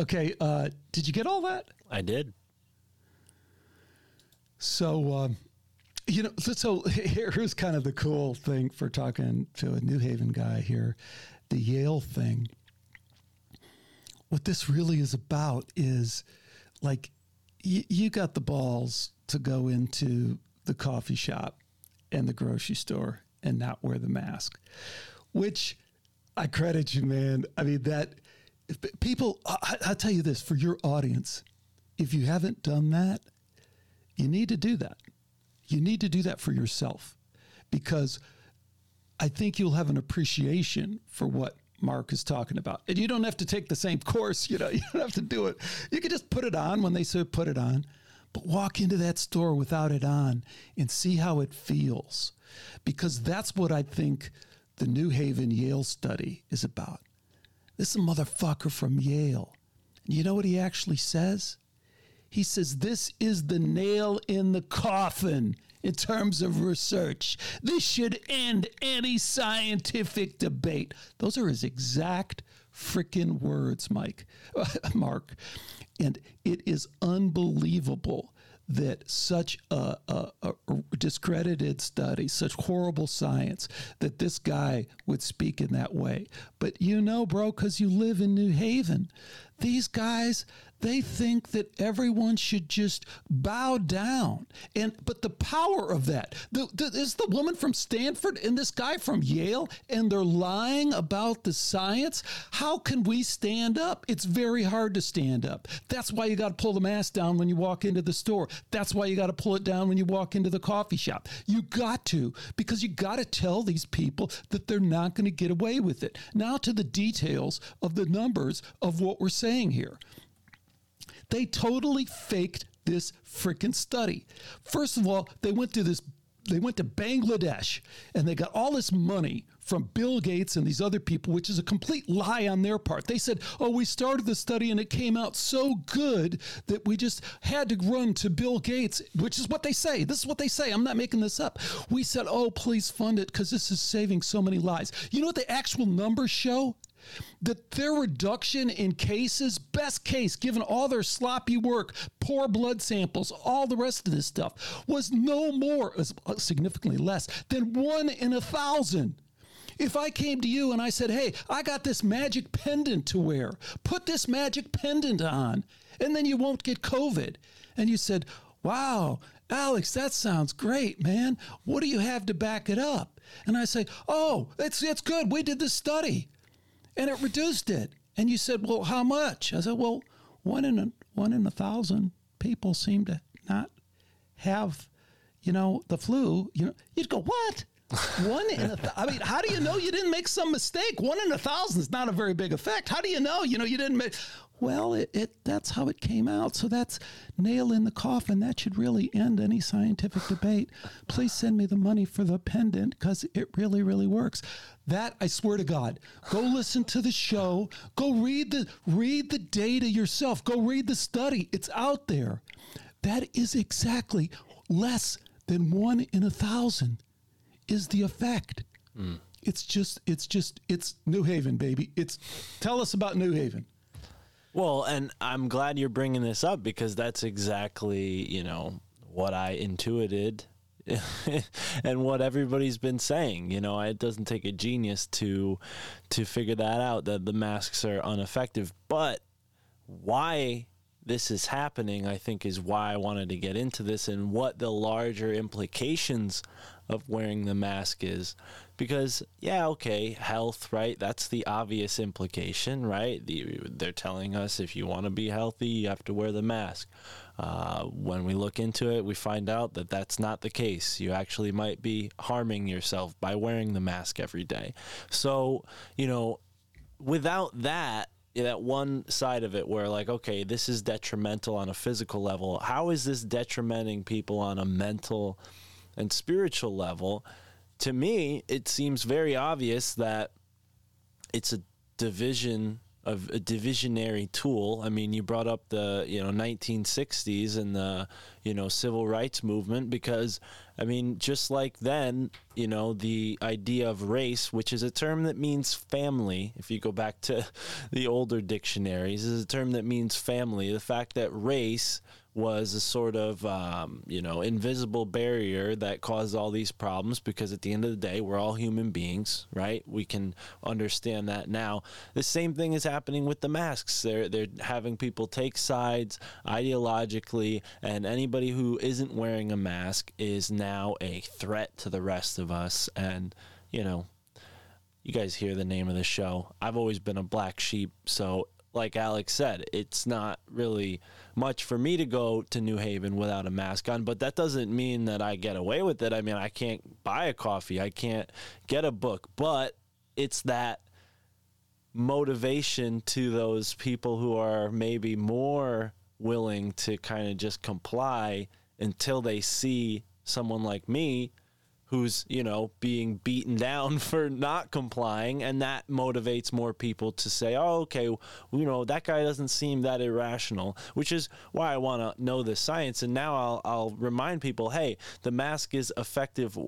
Okay. Uh, did you get all that? I did. So, um, you know, so, so here's kind of the cool thing for talking to a New Haven guy here, the Yale thing. What this really is about is like, y- you got the balls to go into the coffee shop and the grocery store and not wear the mask, which I credit you, man. I mean, that people, I, I'll tell you this for your audience. If you haven't done that, you need to do that. You need to do that for yourself, because I think you'll have an appreciation for what Mark is talking about. And you don't have to take the same course, you know, you don't have to do it. You can just put it on when they say put it on. But walk into that store without it on and see how it feels, because that's what I think the New Haven Yale study is about. This is a motherfucker from Yale. And you know what he actually says? He says, this is the nail in the coffin in terms of research. This should end any scientific debate. Those are his exact freaking words, Mike, Mark. And it is unbelievable that such a, a, a discredited study, such horrible science, that this guy would speak in that way. But you know, bro, because you live in New Haven, these guys, they think that everyone should just bow down. And but the power of that, the, the, is the woman from Stanford and this guy from Yale, and they're lying about the science. How can we stand up? It's very hard to stand up. That's why you got to pull the mask down when you walk into the store. That's why you got to pull it down when you walk into the coffee shop. You got to, because you got to tell these people that they're not going to get away with it. Now to the details of the numbers of what we're saying here. They totally faked this freaking study. First of all, they went through this they went to Bangladesh and they got all this money from Bill Gates and these other people, which is a complete lie on their part. They said, oh, we started the study and it came out so good that we just had to run to Bill Gates, which is what they say. This is what they say. I'm not making this up. We said, oh, please fund it because this is saving so many lives. You know what the actual numbers show? That their reduction in cases, best case, given all their sloppy work, poor blood samples, all the rest of this stuff, was no more, significantly less, than one in a thousand. If I came to you and I said, hey, I got this magic pendant to wear, put this magic pendant on, and then you won't get COVID. And you said, wow, Alex, that sounds great, man. What do you have to back it up? And I say, oh, it's, it's good. We did this study. And it reduced it. And you said, well, how much? I said, well, one in a, one in a thousand people seem to not have, you know, the flu. You know, you'd go, what? One in a th- I mean, how do you know you didn't make some mistake? One in a thousand is not a very big effect. How do you know, you know, you didn't make... Well, it, it that's how it came out. So that's nail in the coffin. That should really end any scientific debate. Please send me the money for the pendant because it really, really works. That, I swear to God, go listen to the show. Go read the read the data yourself. Go read the study. It's out there. That is exactly less than one in a thousand is the effect. Mm. It's just, it's just, it's New Haven, baby. It's tell us about New Haven. Well, and I'm glad you're bringing this up because that's exactly, you know, what I intuited and what everybody's been saying. You know, it doesn't take a genius to to figure that out, that the masks are ineffective. But why this is happening, I think, is why I wanted to get into this and what the larger implications of wearing the mask is. Because, yeah, okay, health, right? That's the obvious implication, right? The, they're telling us if you want to be healthy, you have to wear the mask. Uh, when we look into it, we find out that that's not the case. You actually might be harming yourself by wearing the mask every day. So, you know, without that, that one side of it where like, okay, this is detrimental on a physical level. How is this detrimenting people on a mental and spiritual level? To me, it seems very obvious that it's a division of a divisionary tool. I mean, you brought up the, you know, nineteen sixties and the, you know, civil rights movement because, I mean, just like then, you know, the idea of race, which is a term that means family, if you go back to the older dictionaries, is a term that means family. The fact that race was a sort of, um, you know, invisible barrier that caused all these problems because at the end of the day, we're all human beings, right? We can understand that now. The same thing is happening with the masks. They're, they're having people take sides ideologically, and anybody who isn't wearing a mask is now a threat to the rest of us. And, you know, you guys hear the name of the show. I've always been a black sheep, so like Alex said, it's not really much for me to go to New Haven without a mask on, but that doesn't mean that I get away with it. I mean, I can't buy a coffee. I can't get a book, but it's that motivation to those people who are maybe more willing to kind of just comply until they see someone like me who's, you know, being beaten down for not complying, and that motivates more people to say, oh, okay, you know, that guy doesn't seem that irrational, which is why I want to know the science. And now I'll, I'll remind people, hey, the mask is effective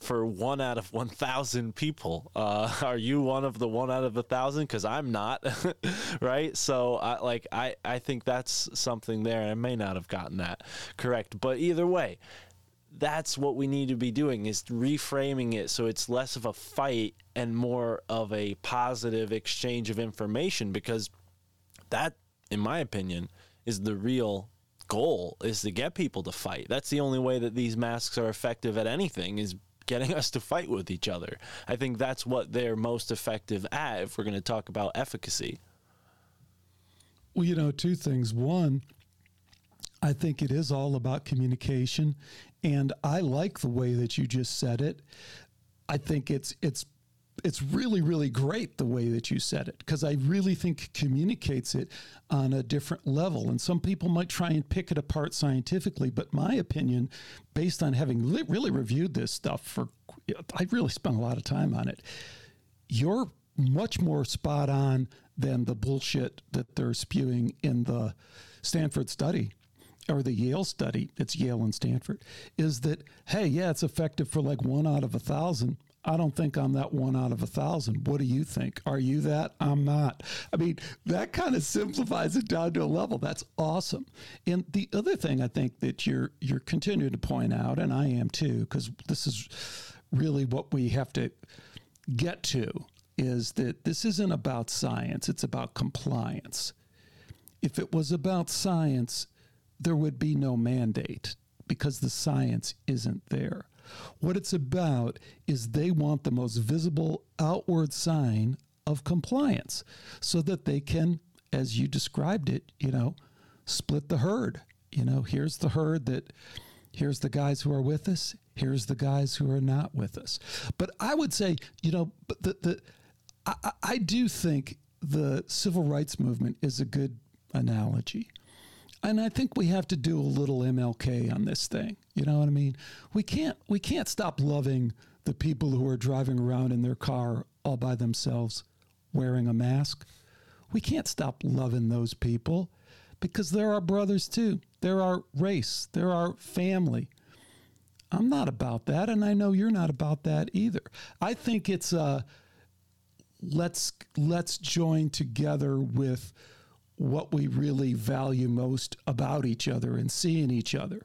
for one out of one thousand people. Uh, are you one of the one out of one thousand? Because I'm not, right? So, I, like, I, I think that's something there, and I may not have gotten that correct. But either way, that's what we need to be doing, is reframing it so it's less of a fight and more of a positive exchange of information, because that, in my opinion, is the real goal, is to get people to fight. That's the only way that these masks are effective at anything, is getting us to fight with each other. I think that's what they're most effective at if we're going to talk about efficacy. Well, you know, two things. One, I think it is all about communication, and I like the way that you just said it. I think it's it's it's really, really great the way that you said it, because I really think it communicates it on a different level. And some people might try and pick it apart scientifically, but my opinion, based on having li- really reviewed this stuff for, I really spent a lot of time on it, you're much more spot on than the bullshit that they're spewing in the Stanford study. Or the Yale study, it's Yale and Stanford, is that, hey, yeah, it's effective for like one out of a thousand. I don't think I'm that one out of a thousand. What do you think? Are you that? I'm not. I mean, that kind of simplifies it down to a level. That's awesome. And the other thing I think that you're you're continuing to point out, and I am too, because this is really what we have to get to, is that this isn't about science. It's about compliance. If it was about science, there would be no mandate because the science isn't there. What it's about is they want the most visible outward sign of compliance so that they can, as you described it, you know, split the herd. You know, here's the herd that, here's the guys who are with us, here's the guys who are not with us. But I would say, you know, but the, the I, I do think the civil rights movement is a good analogy. And I think we have to do a little M L K on this thing. You know what I mean? We can't we can't stop loving the people who are driving around in their car all by themselves wearing a mask. We can't stop loving those people because they're our brothers too. They're our race. They're our family. I'm not about that, and I know you're not about that either. I think it's uh, let's let's join together with what we really value most about each other and seeing each other.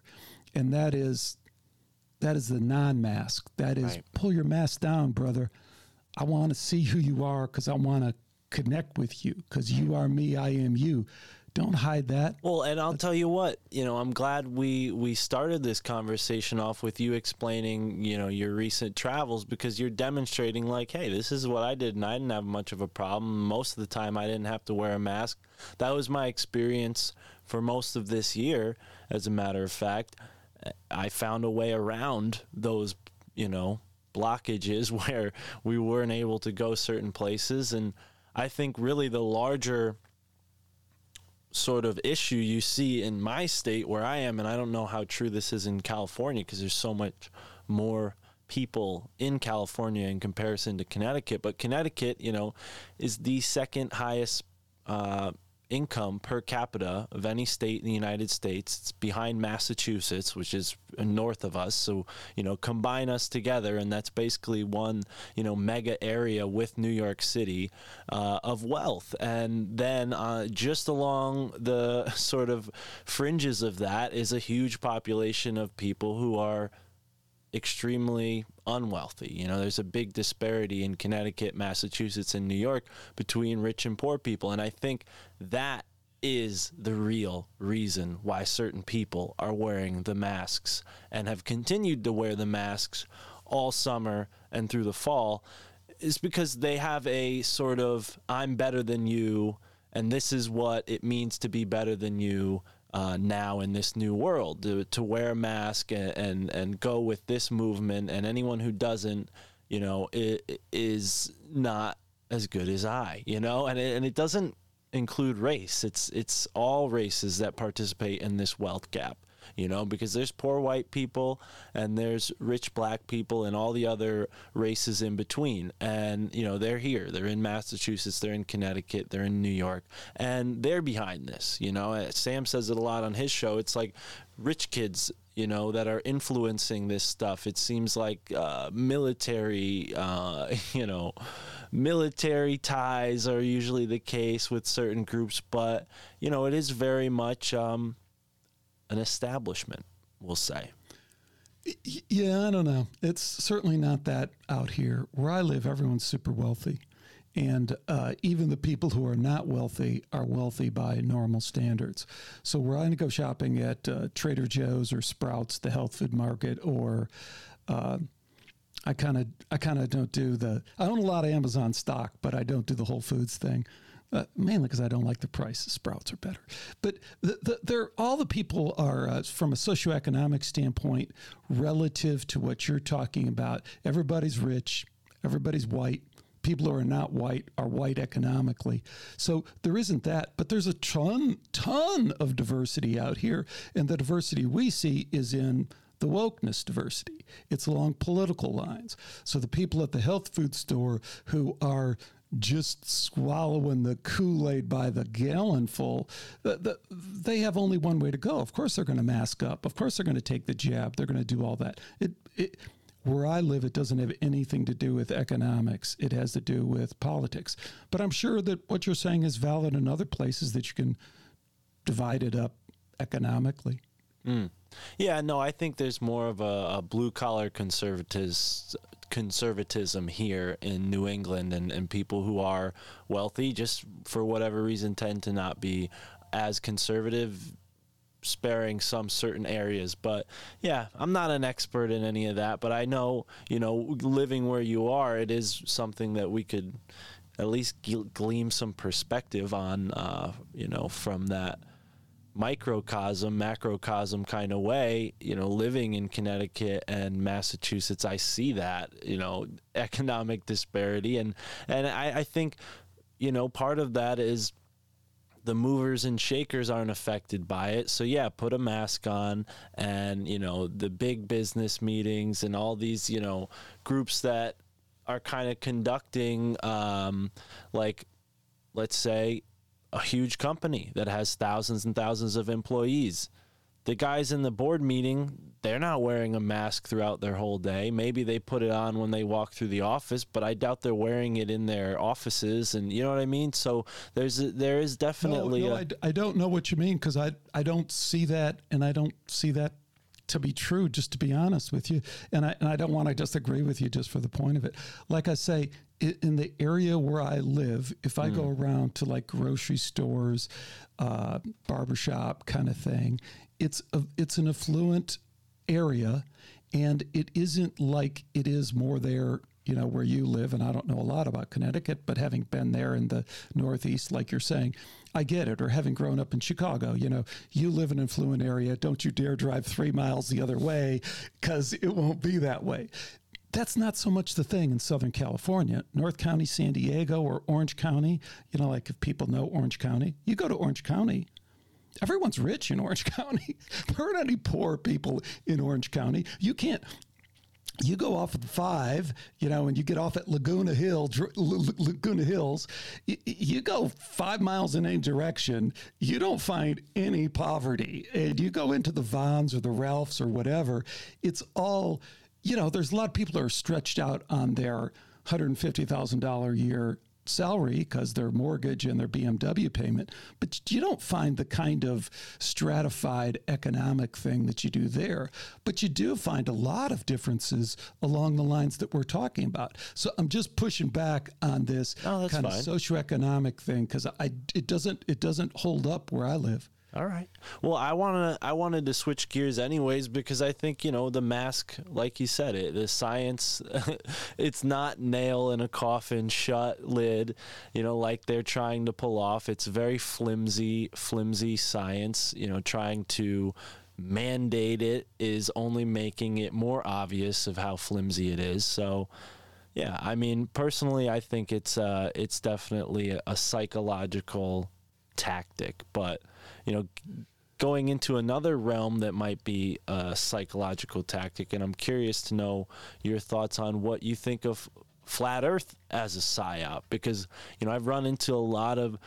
And that is, that is the non-mask. That is, right. Pull your mask down, brother. I want to see who you are because I want to connect with you because you are me, I am you. Don't hide that. Well, and I'll That's- tell you what, you know, I'm glad we, we started this conversation off with you explaining, you know, your recent travels, because you're demonstrating like, hey, this is what I did and I didn't have much of a problem. Most of the time I didn't have to wear a mask. That was my experience for most of this year. As a matter of fact, I found a way around those, you know, blockages where we weren't able to go certain places. And I think really the larger sort of issue you see in my state where I am, and I don't know how true this is in California because there's so much more people in California in comparison to Connecticut, but Connecticut, you know, is the second highest uh, income per capita of any state in the United States. It's behind Massachusetts, which is north of us. So, you know, combine us together, and that's basically one, you know, mega area with New York City uh, of wealth. And then uh, just along the sort of fringes of that is a huge population of people who are extremely unwealthy. You know, there's a big disparity in Connecticut, Massachusetts, and New York between rich and poor people. And I think that is the real reason why certain people are wearing the masks and have continued to wear the masks all summer and through the fall, is because they have a sort of, I'm better than you, and this is what it means to be better than you. Uh, now in this new world, to, to wear a mask and, and, and go with this movement, and anyone who doesn't, you know, it, is not as good as I, you know, and it, and it doesn't include race. It's it's all races that participate in this wealth gap, you know, because there's poor white people and there's rich black people and all the other races in between. And, you know, they're here. They're in Massachusetts. They're in Connecticut. They're in New York. And they're behind this. You know, Sam says it a lot on his show. It's like rich kids, you know, that are influencing this stuff. It seems like uh, military, uh, you know, military ties are usually the case with certain groups. But, you know, it is very much um an establishment, we'll say. Yeah, I don't know. It's certainly not that out here. Where I live, everyone's super wealthy. And uh, even the people who are not wealthy are wealthy by normal standards. So where I go shopping at uh, Trader Joe's or Sprouts, the health food market, or uh, I kind of I kind of don't do the, I own a lot of Amazon stock, but I don't do the Whole Foods thing. Uh, mainly because I don't like the price. Sprouts are better. But the, the, they're, all the people are, uh, from a socioeconomic standpoint, relative to what you're talking about. Everybody's rich. Everybody's white. people who are not white are white economically. So there isn't that, but there's a ton, ton of diversity out here. And the diversity we see is in the wokeness diversity. It's along political lines. So the people at the health food store who are just swallowing the Kool-Aid by the gallon full, the, the, they have only one way to go. Of course they're going to mask up. Of course they're going to take the jab. They're going to do all that. It, it, where I live, it doesn't have anything to do with economics. It has to do with politics. But I'm sure that what you're saying is valid in other places that you can divide it up economically. Mm. Yeah, no, I think there's more of a, a blue-collar conservatives, conservatism here in New England, and, and people who are wealthy just for whatever reason tend to not be as conservative, sparing some certain areas. But yeah, I'm not an expert in any of that, but I know, you know, living where you are, it is something that we could at least glean some perspective on, uh, you know, from that microcosm, macrocosm kind of way. You know, living in Connecticut and Massachusetts, I see that, you know, economic disparity. And, and I, I think, you know, part of that is the movers and shakers aren't affected by it. So yeah, put a mask on, and, you know, the big business meetings and all these, you know, groups that are kind of conducting, um, like, let's say, a huge company that has thousands and thousands of employees. The guys in the board meeting, they're not wearing a mask throughout their whole day. Maybe they put it on when they walk through the office, but I doubt they're wearing it in their offices. And you know what I mean? So there's a, there is definitely... No, no, a, I, I don't know what you mean, because I, I don't see that, and I don't see that to be true, just to be honest with you. And I, and I don't want to just agree with you just for the point of it. Like I say, in the area where I live, if I mm. go around to like grocery stores, uh, barbershop kind of thing, it's a, it's an affluent area, and it isn't like it is more there, you know, where you live. And I don't know a lot about Connecticut, but having been there in the Northeast, like you're saying, I get it. Or having grown up in Chicago, you know, you live in an affluent area. Don't you dare drive three miles the other way, because it won't be that way. That's not so much the thing in Southern California. North County, San Diego, or Orange County, you know, like if people know Orange County, you go to Orange County, everyone's rich in Orange County. There aren't any poor people in Orange County. You can't, you go off at five, you know, and you get off at Laguna Hill, Laguna Hills, you, you go five miles in any direction, you don't find any poverty. And you go into the Vons or the Ralphs or whatever, it's all... You know, there's a lot of people that are stretched out on their one hundred fifty thousand dollars a year salary because their mortgage and their B M W payment, but you don't find the kind of stratified economic thing that you do there. But you do find a lot of differences along the lines that we're talking about. So I'm just pushing back on this oh, kind fine. of socioeconomic thing, because I it doesn't it doesn't hold up where I live. All right. Well, I wanna I wanted to switch gears anyways, because I think, you know, the mask, like you said, it the science, it's not nail in a coffin shut lid, you know, like they're trying to pull off. It's very flimsy, flimsy science, you know, trying to mandate it is only making it more obvious of how flimsy it is. So yeah, I mean, personally, I think it's uh it's definitely a, a psychological tactic, but you know, going into another realm that might be a psychological tactic, and I'm curious to know your thoughts on what you think of flat earth as a psyop, because, you know, I've run into a lot of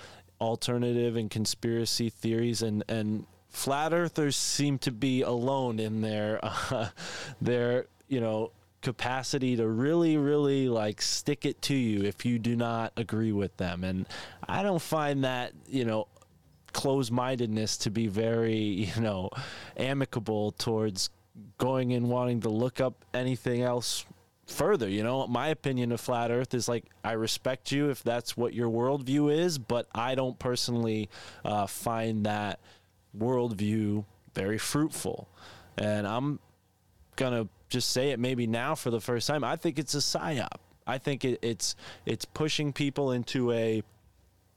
alternative and conspiracy theories, and, and flat earthers seem to be alone in their, uh, their, you know, capacity to really, really like stick it to you if you do not agree with them. And I don't find that, you know, close-mindedness to be very, you know, amicable towards going and wanting to look up anything else further. You know, my opinion of flat earth is like, I respect you if that's what your worldview is, but I don't personally uh, find that worldview very fruitful. And I'm going to just say it maybe now for the first time. I think it's a psyop. I think it, it's it's pushing people into a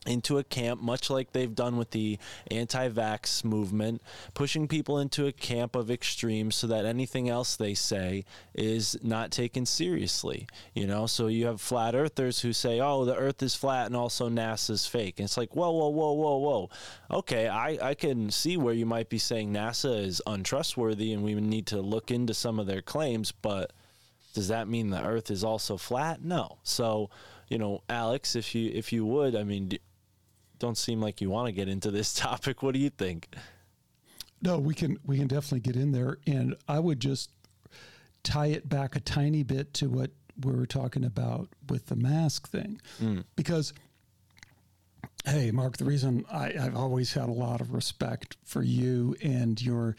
into a camp, much like they've done with the anti-vax movement, pushing people into a camp of extremes so that anything else they say is not taken seriously. You know, so you have flat earthers who say, oh, the earth is flat and also NASA's fake. And it's like, whoa, whoa, whoa, whoa, whoa. Okay, I, I can see where you might be saying NASA is untrustworthy and we need to look into some of their claims, but does that mean the earth is also flat? No. So, you know, Alex, if you if you would, I mean, do, don't seem like you want to get into this topic. What do you think? No, we can we can definitely get in there, and I would just tie it back a tiny bit to what we were talking about with the mask thing, mm. because, hey, Mark, the reason I, I've always had a lot of respect for you and your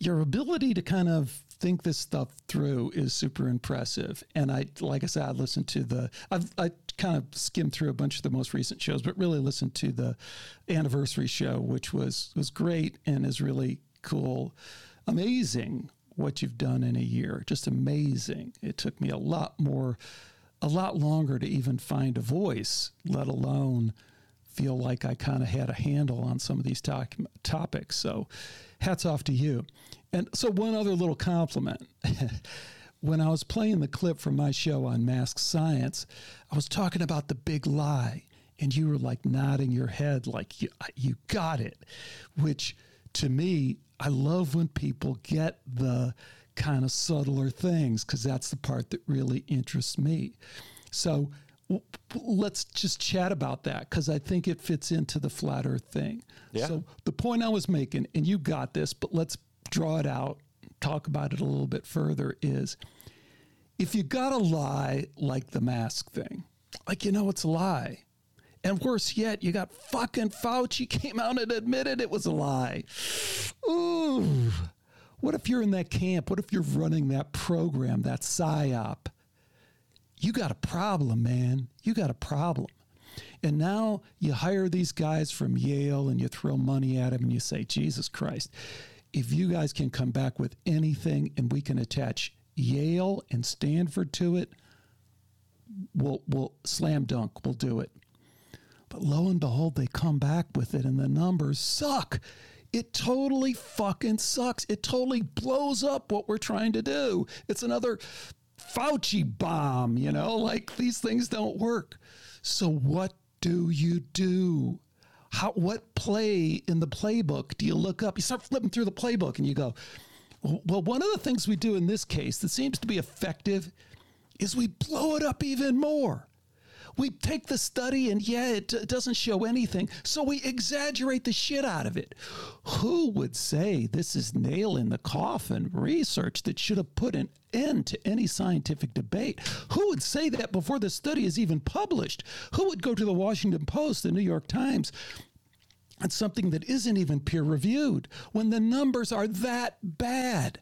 your ability to kind of think this stuff through is super impressive. And I, like I said, I listened to the, I've, I kind of skimmed through a bunch of the most recent shows, but really listened to the anniversary show, which was, was great and is really cool. Amazing what you've done in a year, just amazing. It took me a lot more, a lot longer to even find a voice, let alone feel like I kind of had a handle on some of these to- topics. So hats off to you. And so one other little compliment. When I was playing the clip from my show on mask science, I was talking about the big lie, and you were like nodding your head like you, you got it, which to me, I love when people get the kind of subtler things because that's the part that really interests me. So w- let's just chat about that because I think it fits into the flat earth thing. Yeah. So the point I was making, and you got this, but let's draw it out, talk about it a little bit further, is if you got a lie like the mask thing, like, you know, it's a lie. And worse yet, you got fucking Fauci came out and admitted it was a lie. Ooh, what if you're in that camp? What if you're running that program, that PSYOP? You got a problem, man. You got a problem. And now you hire these guys from Yale and you throw money at them and you say, Jesus Christ, if you guys can come back with anything and we can attach Yale and Stanford to it, we'll, we'll slam dunk, we'll do it. But lo and behold, they come back with it and the numbers suck. It totally fucking sucks. It totally blows up what we're trying to do. It's another Fauci bomb, you know, like these things don't work. So what do you do? How, what play in the playbook do you look up? You start flipping through the playbook and you go, well, one of the things we do in this case that seems to be effective is we blow it up even more. We take the study and yeah, it, it doesn't show anything. So we exaggerate the shit out of it. Who would say this is nail in the coffin research that should have put an end to any scientific debate? Who would say that before the study is even published? Who would go to the Washington Post, the New York Times, and something that isn't even peer reviewed when the numbers are that bad?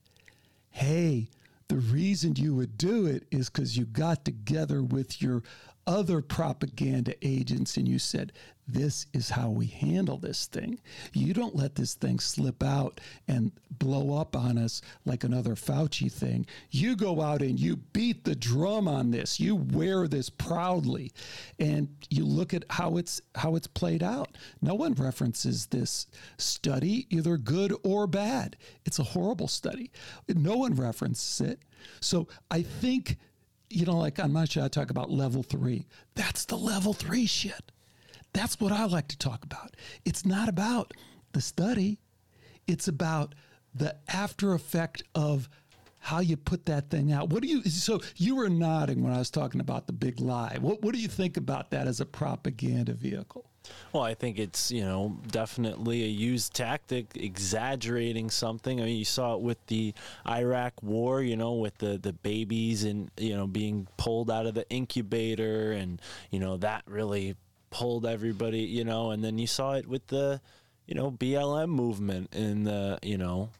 Hey, the reason you would do it is because you got together with your other propaganda agents and you said, this is how we handle this thing. You don't let this thing slip out and blow up on us like another Fauci thing. You go out and you beat the drum on this. You wear this proudly and you look at how it's how it's played out. No one references this study, either good or bad. It's a horrible study. No one references it. So I think, you know, like on my show, I talk about level three. That's the level three shit. That's what I like to talk about. It's not about the study. It's about the after effect of how you put that thing out. What do you, so you were nodding when I was talking about the big lie. What, what do you think about that as a propaganda vehicle? Well, I think it's, you know, definitely a used tactic, exaggerating something. I mean, you saw it with the Iraq war, you know, with the, the babies and, you know, being pulled out of the incubator and, you know, that really pulled everybody, you know, and then you saw it with the, you know, B L M movement in the, you know,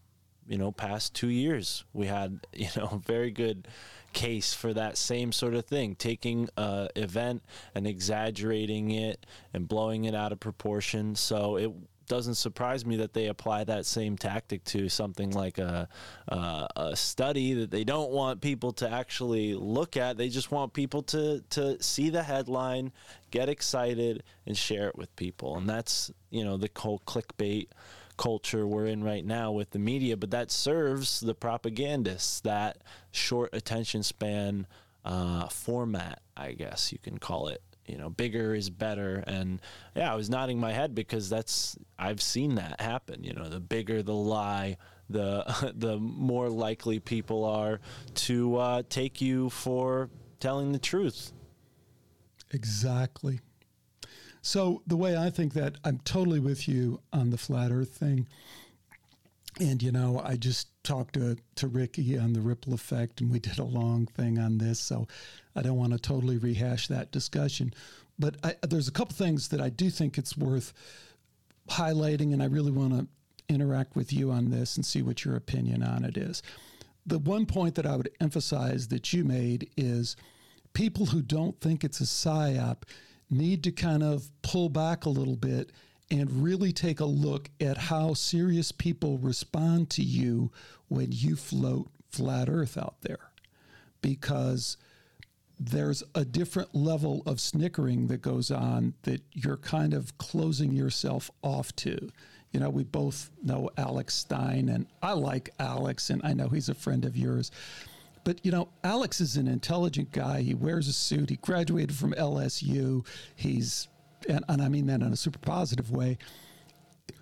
you know, past two years. We had, you know, very good case for that same sort of thing, taking a event and exaggerating it and blowing it out of proportion. So it doesn't surprise me that they apply that same tactic to something like a, uh, a study that they don't want people to actually look at. They just want people to, to see the headline, get excited, and share it with people. And that's, you know, the whole clickbait culture we're in right now with the media. But that serves the propagandists, that short attention span uh, format, I guess you can call it. You know, bigger is better. And yeah, I was nodding my head because that's, I've seen that happen. You know, the bigger the lie, the the more likely people are to uh, take you for telling the truth. Exactly. So the way I think that, I'm totally with you on the flat earth thing. And, you know, I just talked to, to Ricky on the ripple effect, and we did a long thing on this, so I don't want to totally rehash that discussion. But I, there's a couple things that I do think it's worth highlighting, and I really want to interact with you on this and see what your opinion on it is. The one point that I would emphasize that you made is people who don't think it's a psyop need to kind of pull back a little bit and really take a look at how serious people respond to you when you float flat earth out there. Because there's a different level of snickering that goes on that you're kind of closing yourself off to. You know, we both know Alex Stein, and I like Alex, and I know he's a friend of yours. But, you know, Alex is an intelligent guy. He wears a suit. He graduated from L S U. He's... And, and I mean that in a super positive way,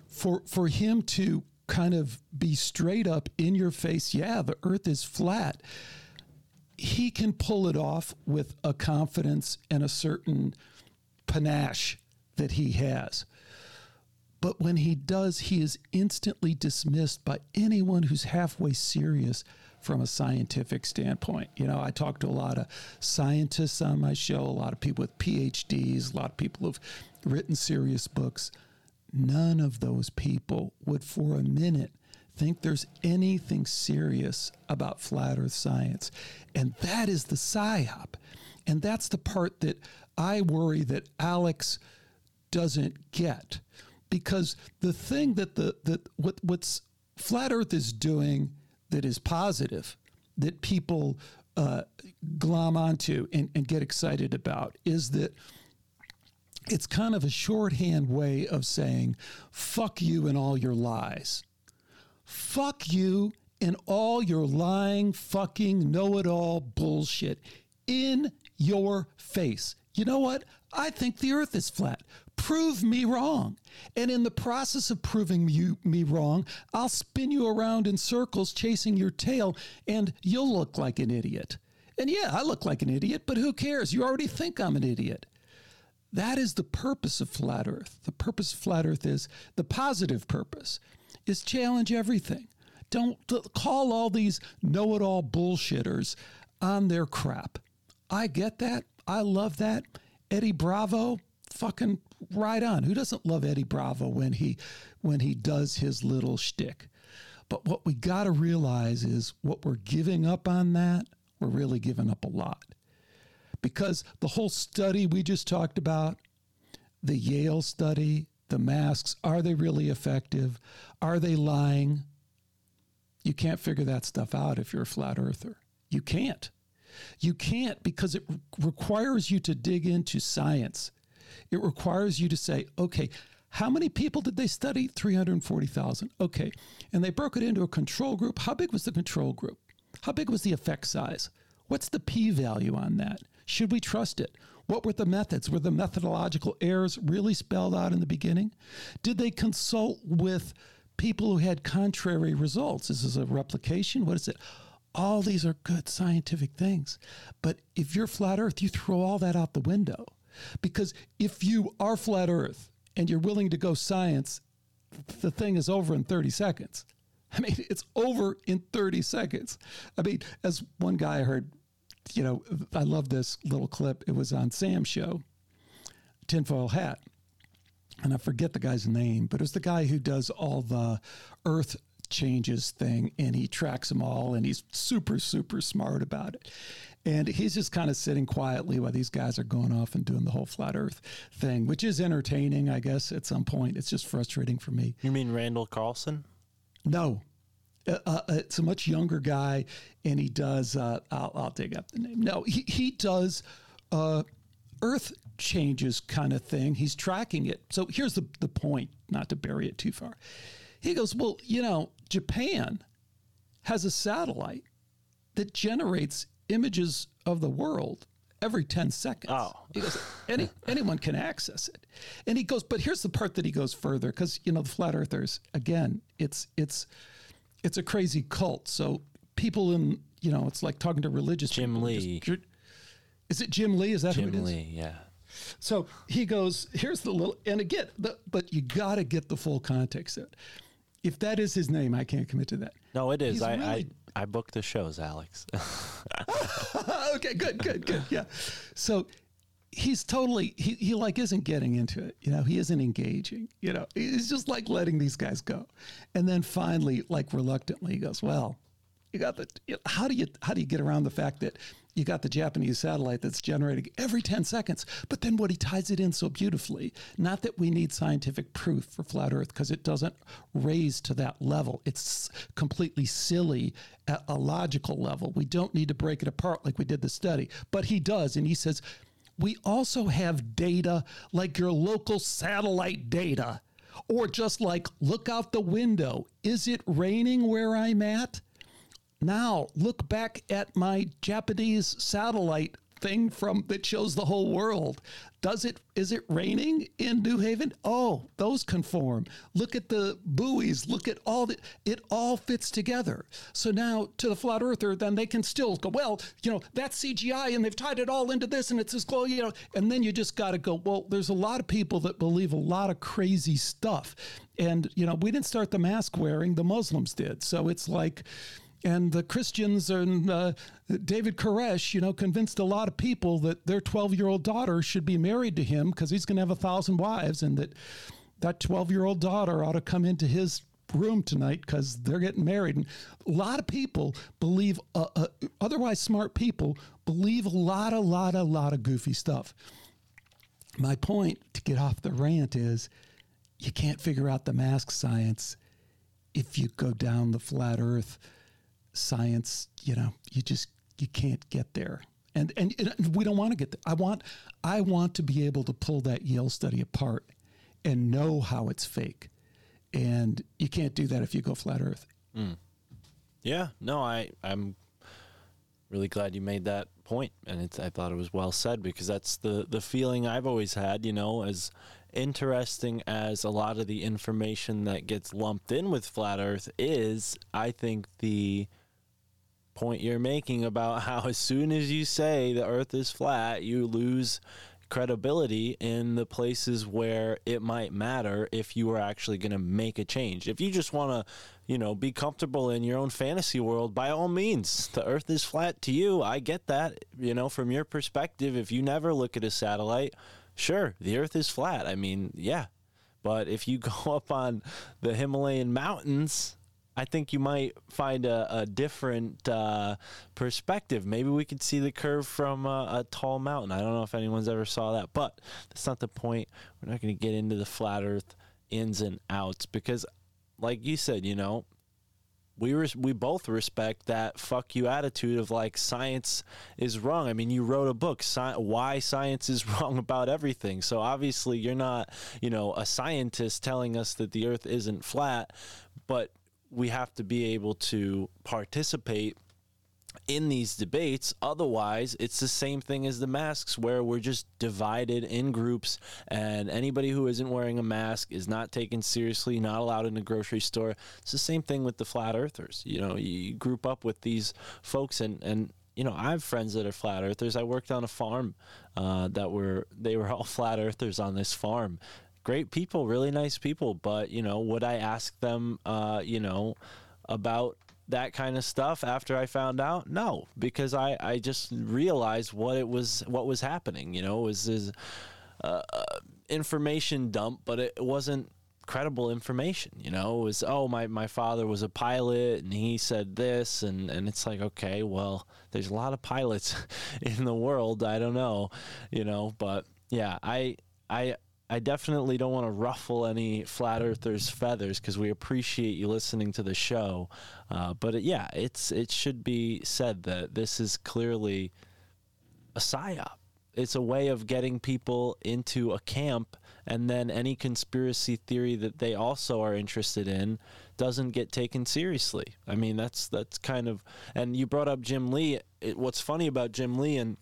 for for him to kind of be straight up in your face, yeah, the earth is flat, he can pull it off with a confidence and a certain panache that he has. But when he does, he is instantly dismissed by anyone who's halfway serious from a scientific standpoint. You know, I talk to a lot of scientists on my show, a lot of people with P H Ds, a lot of people who've written serious books. None of those people would for a minute think there's anything serious about flat earth science. And that is the psyop. And that's the part that I worry that Alex doesn't get. Because the thing that the, the what what's flat earth is doing that is positive, that people uh, glom onto and, and get excited about, is that it's kind of a shorthand way of saying, fuck you and all your lies. Fuck you and all your lying, fucking know-it-all bullshit in your face. You know what? I think the earth is flat. Prove me wrong. And in the process of proving you me wrong, I'll spin you around in circles chasing your tail, and you'll look like an idiot. And yeah, I look like an idiot, but who cares? You already think I'm an idiot. That is the purpose of flat earth. The purpose of flat earth is, the positive purpose, is challenge everything. Don't call all these know-it-all bullshitters on their crap. I get that. I love that. Eddie Bravo, fucking right on. Who doesn't love Eddie Bravo when he when he does his little shtick? But what we got to realize is what we're giving up on that, we're really giving up a lot. Because the whole study we just talked about, the Yale study, the masks, are they really effective? Are they lying? You can't figure that stuff out if you're a flat earther. You can't. You can't, because it requires you to dig into science. It requires you to say, okay, how many people did they study? three hundred forty thousand. Okay. And they broke it into a control group. How big was the control group? How big was the effect size? What's the p-value on that? Should we trust it? What were the methods? Were the methodological errors really spelled out in the beginning? Did they consult with people who had contrary results? Is this a replication? What is it? All these are good scientific things. But if you're flat earth, you throw all that out the window. Because if you are flat earth and you're willing to go science, the thing is over in thirty seconds. I mean, it's over in thirty seconds. I mean, as one guy I heard, you know, I love this little clip. It was on Sam's show, Tinfoil Hat. And I forget the guy's name, but it was the guy who does all the earth changes thing, and he tracks them all, and he's super, super smart about it. And he's just kind of sitting quietly while these guys are going off and doing the whole flat earth thing, which is entertaining, I guess, at some point. It's just frustrating for me. You mean Randall Carlson? No. Uh, uh, it's a much younger guy, and he does, uh, I'll, I'll dig up the name. No, he, he does uh, earth changes kind of thing. He's tracking it. So here's the, the point, not to bury it too far. He goes, well, you know, Japan has a satellite that generates images of the world every ten seconds. Oh. He goes, Any, anyone can access it. And he goes, but here's the part that he goes further, because, you know, the flat earthers, again, it's it's it's a crazy cult. So people in, you know, it's like talking to religious Jim people. Lee. Just, is it Jim Lee? Is that Jim who it is? Jim Lee, yeah. So he goes, here's the little, and again, the, but you got to get the full context of it. If that is his name, I can't commit to that. No, it is. I, really... I I book the shows, Alex. Okay, good, good, good. Yeah. So he's totally, he, he like isn't getting into it. You know, he isn't engaging. You know, he's just like letting these guys go. And then finally, like reluctantly, he goes, well, you got the, how do you, how do you get around the fact that you got the Japanese satellite that's generating every ten seconds? But then what he ties it in so beautifully, not that we need scientific proof for flat earth, because it doesn't raise to that level. It's completely silly at a logical level. We don't need to break it apart like we did the study, but he does. And he says, we also have data like your local satellite data, or just like, look out the window. Is it raining where I'm at? Now, look back at my Japanese satellite thing from that shows the whole world. Does it, is it raining in New Haven? Oh, those conform. Look at the buoys. Look at all the, it all fits together. So now to the flat earther, then they can still go, well, you know, that's C G I and they've tied it all into this and it's this glow, you know, and then you just got to go, well, there's a lot of people that believe a lot of crazy stuff. And, you know, we didn't start the mask wearing, the Muslims did. So it's like, and the Christians and uh, David Koresh, you know, convinced a lot of people that their twelve-year-old daughter should be married to him because he's going to have a thousand wives, and that that twelve-year-old daughter ought to come into his room tonight because they're getting married. And a lot of people believe, uh, uh, otherwise smart people believe a lot, a lot, a lot of goofy stuff. My point, to get off the rant, is you can't figure out the mask science if you go down the flat earth science. You know, you just, you can't get there. And, and and we don't want to get there. I want I want to be able to pull that Yale study apart and know how it's fake. And you can't do that if you go flat earth. Mm. Yeah, no, I, I'm really glad you made that point. And it's, I thought it was well said, because that's the, the feeling I've always had, you know, as interesting as a lot of the information that gets lumped in with flat earth is, I think the point you're making about how as soon as you say the earth is flat, you lose credibility in the places where it might matter if you are actually going to make a change. If you just want to, you know, be comfortable in your own fantasy world, by all means, the earth is flat to you. I get that, you know, from your perspective. If you never look at a satellite, sure, the earth is flat. I mean, yeah. But if you go up on the Himalayan mountains, I think you might find a, a different uh, perspective. Maybe we could see the curve from a, a tall mountain. I don't know if anyone's ever saw that, but that's not the point. We're not going to get into the flat earth ins and outs because, like you said, you know, we res- we both respect that fuck you attitude of like science is wrong. I mean, you wrote a book, Sci- Why Science is Wrong About Everything. So obviously you're not, you know, a scientist telling us that the earth isn't flat, but we have to be able to participate in these debates. Otherwise, it's the same thing as the masks where we're just divided in groups, and anybody who isn't wearing a mask is not taken seriously, not allowed in the grocery store. It's the same thing with the flat earthers. You know, you group up with these folks, and, and you know, I have friends that are flat earthers. I worked on a farm uh, that were, they were all flat earthers on this farm. Great people, really nice people, but, you know, would I ask them, uh, you know, about that kind of stuff after I found out? No, because I, I just realized what it was, what was happening. You know, it was this uh, information dump, but it wasn't credible information, you know. It was, oh, my, my father was a pilot and he said this, and, and it's like, okay, well, there's a lot of pilots in the world. I don't know, you know, but yeah, I, I, I definitely don't want to ruffle any flat earthers' feathers because we appreciate you listening to the show. Uh, but it, yeah, it's, it should be said that this is clearly a psyop. It's a way of getting people into a camp, and then any conspiracy theory that they also are interested in doesn't get taken seriously. I mean, that's that's kind of... And you brought up Jim Lee. It, what's funny about Jim Lee, and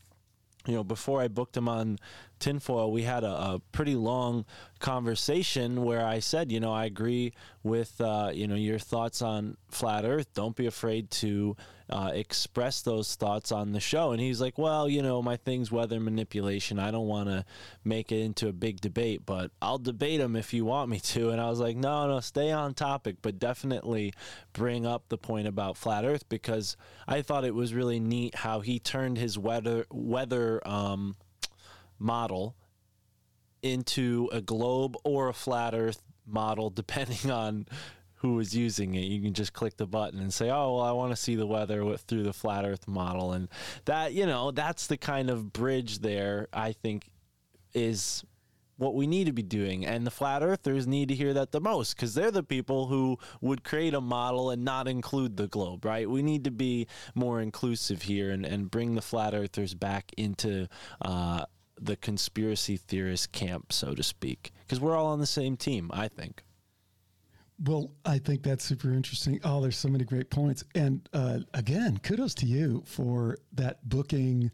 you know, before I booked him on Tinfoil, we had a, a pretty long conversation where I said, you know, I agree with, uh, you know, your thoughts on Flat Earth. Don't be afraid to uh, express those thoughts on the show. And he's like, well, you know, my thing's weather manipulation. I don't want to make it into a big debate, but I'll debate them if you want me to. And I was like, no, no, stay on topic, but definitely bring up the point about Flat Earth, because I thought it was really neat how he turned his weather weather um, model into a globe or a Flat Earth model, depending on who was using it. You can just click the button and say, oh, well, I want to see the weather with, through the Flat Earth model. And that, you know, that's the kind of bridge there, I think, is what we need to be doing. And the Flat Earthers need to hear that the most, because they're the people who would create a model and not include the globe, right? We need to be more inclusive here and, and bring the Flat Earthers back into uh, the conspiracy theorist camp, so to speak, because we're all on the same team, I think. Well, I think that's super interesting. Oh, there's so many great points. And uh, again, kudos to you for that booking,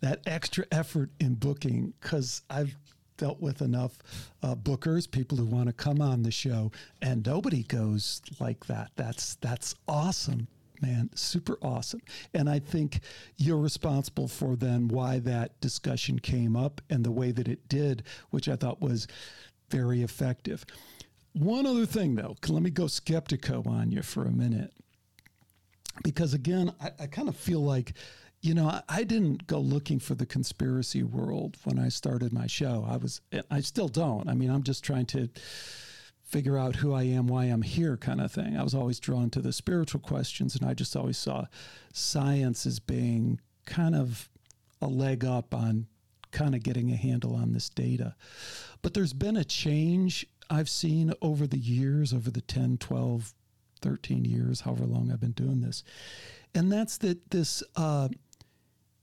that extra effort in booking, because I've dealt with enough uh, bookers, people who want to come on the show, and nobody goes like that. That's that's awesome, man. Super awesome. And I think you're responsible for then why that discussion came up and the way that it did, which I thought was very effective. One other thing, though, let me go Skeptiko on you for a minute, because, again, I, I kind of feel like, you know, I, I didn't go looking for the conspiracy world when I started my show. I was I still don't. I mean, I'm just trying to figure out who I am, why I'm here kind of thing. I was always drawn to the spiritual questions, and I just always saw science as being kind of a leg up on kind of getting a handle on this data. But there's been a change I've seen over the years, over the ten, twelve, thirteen years, however long I've been doing this. And that's that this, uh,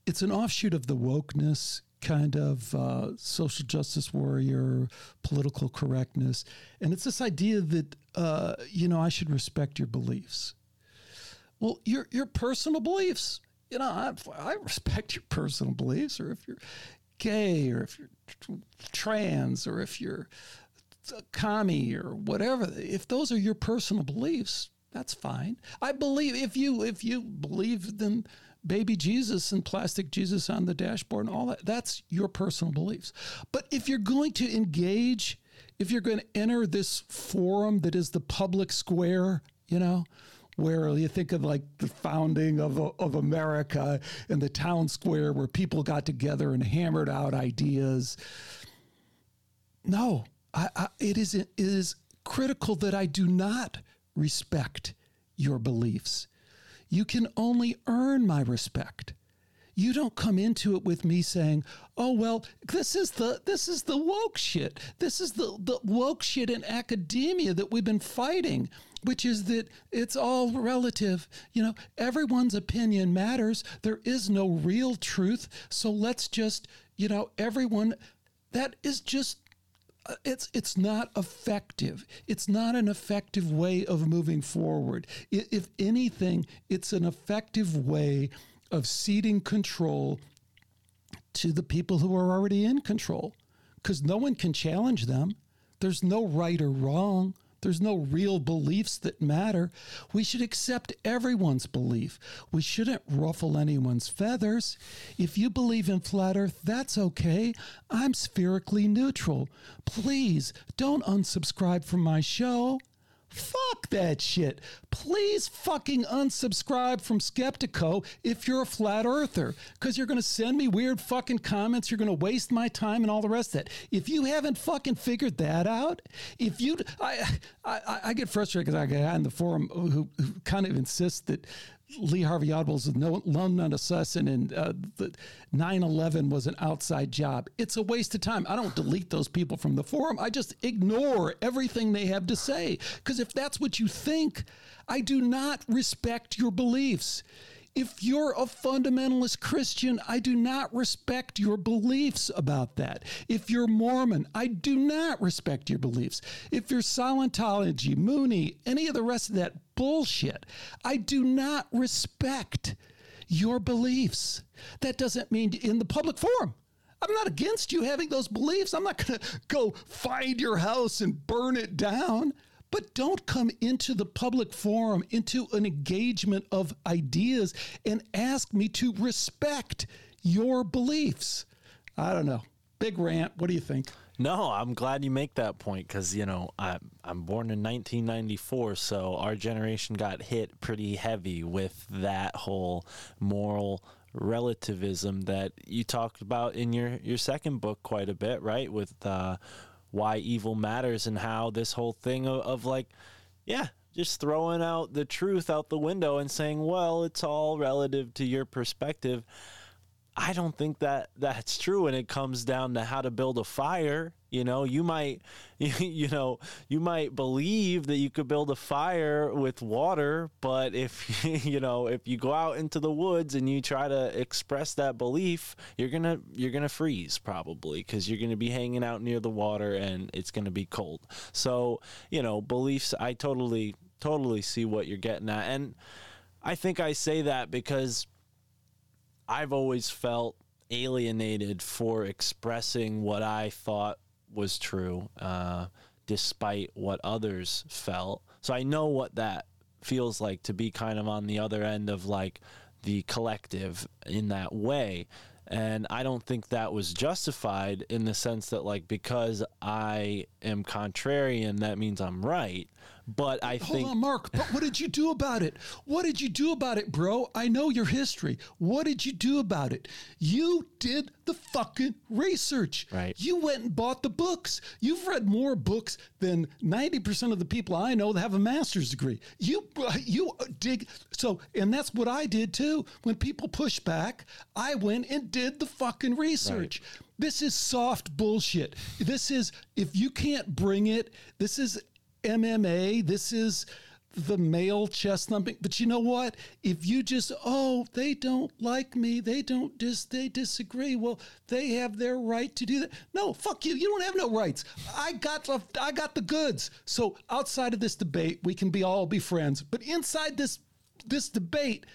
it's an offshoot of the wokeness, kind of uh, social justice warrior, political correctness. And it's this idea that, uh, you know, I should respect your beliefs. Well, your your personal beliefs, you know, I, I respect your personal beliefs, or if you're gay, or if you're trans, or if you're a commie or whatever. If those are your personal beliefs, that's fine. I believe if you if you believe in baby Jesus and plastic Jesus on the dashboard and all that, that's your personal beliefs. But if you're going to engage, if you're going to enter this forum that is the public square, you know, where you think of like the founding of of America and the town square where people got together and hammered out ideas. No. I, I, it is it is critical that I do not respect your beliefs. You can only earn my respect. You don't come into it with me saying, "Oh well, this is the this is the woke shit. This is the the woke shit in academia that we've been fighting, which is that it's all relative. You know, everyone's opinion matters. There is no real truth. So let's just, you know, everyone that is just." It's it's not effective. It's not an effective way of moving forward. If anything, it's an effective way of ceding control to the people who are already in control, because no one can challenge them. There's no right or wrong. There's no real beliefs that matter. We should accept everyone's belief. We shouldn't ruffle anyone's feathers. If you believe in flat earth, that's okay. I'm spherically neutral. Please don't unsubscribe from my show. Fuck that shit. Please fucking unsubscribe from Skeptiko if you're a flat earther, because you're going to send me weird fucking comments. You're going to waste my time and all the rest of that. If you haven't fucking figured that out, if you, I, I, I get frustrated because I got a guy in the forum who, who kind of insists that Lee Harvey Oswald's no lone non assassin and uh, the nine eleven was an outside job. It's a waste of time. I don't delete those people from the forum. I just ignore everything they have to say, because if that's what you think, I do not respect your beliefs. If you're a fundamentalist Christian, I do not respect your beliefs about that. If you're Mormon, I do not respect your beliefs. If you're Scientology, Mooney, any of the rest of that bullshit, I do not respect your beliefs. That doesn't mean in the public forum. I'm not against you having those beliefs. I'm not going to go find your house and burn it down. But don't come into the public forum, into an engagement of ideas, and ask me to respect your beliefs. I don't know. Big rant. What do you think? No, I'm glad you make that point, because, you know, I'm, I'm born in nineteen ninety-four, so our generation got hit pretty heavy with that whole moral relativism that you talked about in your, your second book quite a bit, right? With uh Why Evil Matters, and how this whole thing of, of like, yeah, just throwing out the truth out the window and saying, well, it's all relative to your perspective. I don't think that that's true. And it comes down to how to build a fire. You know, you might, you know, you might believe that you could build a fire with water, but if, you know, if you go out into the woods and you try to express that belief, you're going to, you're going to freeze probably, because you're going to be hanging out near the water and it's going to be cold. So, you know, beliefs, I totally, totally see what you're getting at. And I think I say that because I've always felt alienated for expressing what I thought was true, uh, despite what others felt. So I know what that feels like, to be kind of on the other end of like the collective in that way. And I don't think that was justified, in the sense that, like, because I am contrarian, that means I'm right. But I Hold think... Hold on, Mark. But what did you do about it? What did you do about it, bro? I know your history. What did you do about it? You did the fucking research. Right. You went and bought the books. You've read more books than ninety percent of the people I know that have a master's degree. You, you dig... So, and that's what I did, too. When people pushed back, I went and did Did the fucking research. Right. This is soft bullshit. This is, if you can't bring it, this is M M A. This is the male chest thumping. But you know what? If you just, oh, they don't like me. They don't just, dis- they disagree. Well, they have their right to do that. No, fuck you. You don't have no rights. I got, I got the goods. So outside of this debate, we can be all be friends. But inside this, this debate,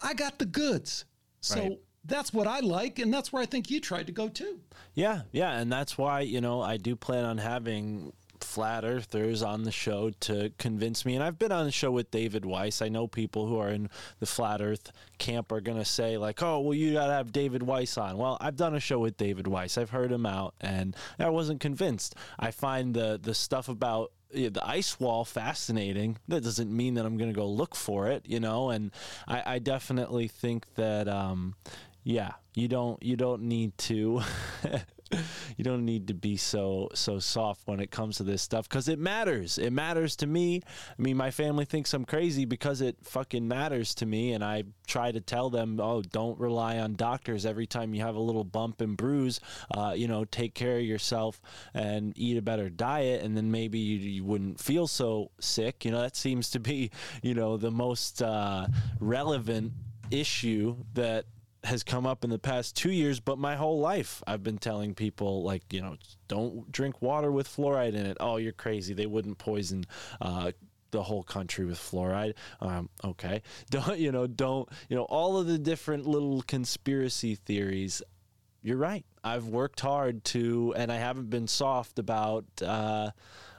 I got the goods. So. Right. That's what I like, and that's where I think you tried to go, too. Yeah, yeah, and that's why, you know, I do plan on having flat earthers on the show to convince me. And I've been on the show with David Weiss. I know people who are in the flat earth camp are going to say, like, oh, well, you got to have David Weiss on. Well, I've done a show with David Weiss. I've heard him out, and I wasn't convinced. I find the the stuff about the ice wall fascinating. That doesn't mean that I'm going to go look for it, you know, and I, I definitely think that, um, yeah, you don't, you don't need to, you don't need to be so, so soft when it comes to this stuff. 'Cause it matters. It matters to me. I mean, my family thinks I'm crazy because it fucking matters to me. And I try to tell them, oh, don't rely on doctors. Every time you have a little bump and bruise, uh, you know, take care of yourself and eat a better diet. And then maybe you, you wouldn't feel so sick. You know, that seems to be, you know, the most, uh, relevant issue that has come up in the past two years, but my whole life I've been telling people, like, you know, don't drink water with fluoride in it. Oh, you're crazy. They wouldn't poison uh, the whole country with fluoride. Um, okay. Don't, you know, don't, you know, all of the different little conspiracy theories. You're right. I've worked hard to, and I haven't been soft about, uh,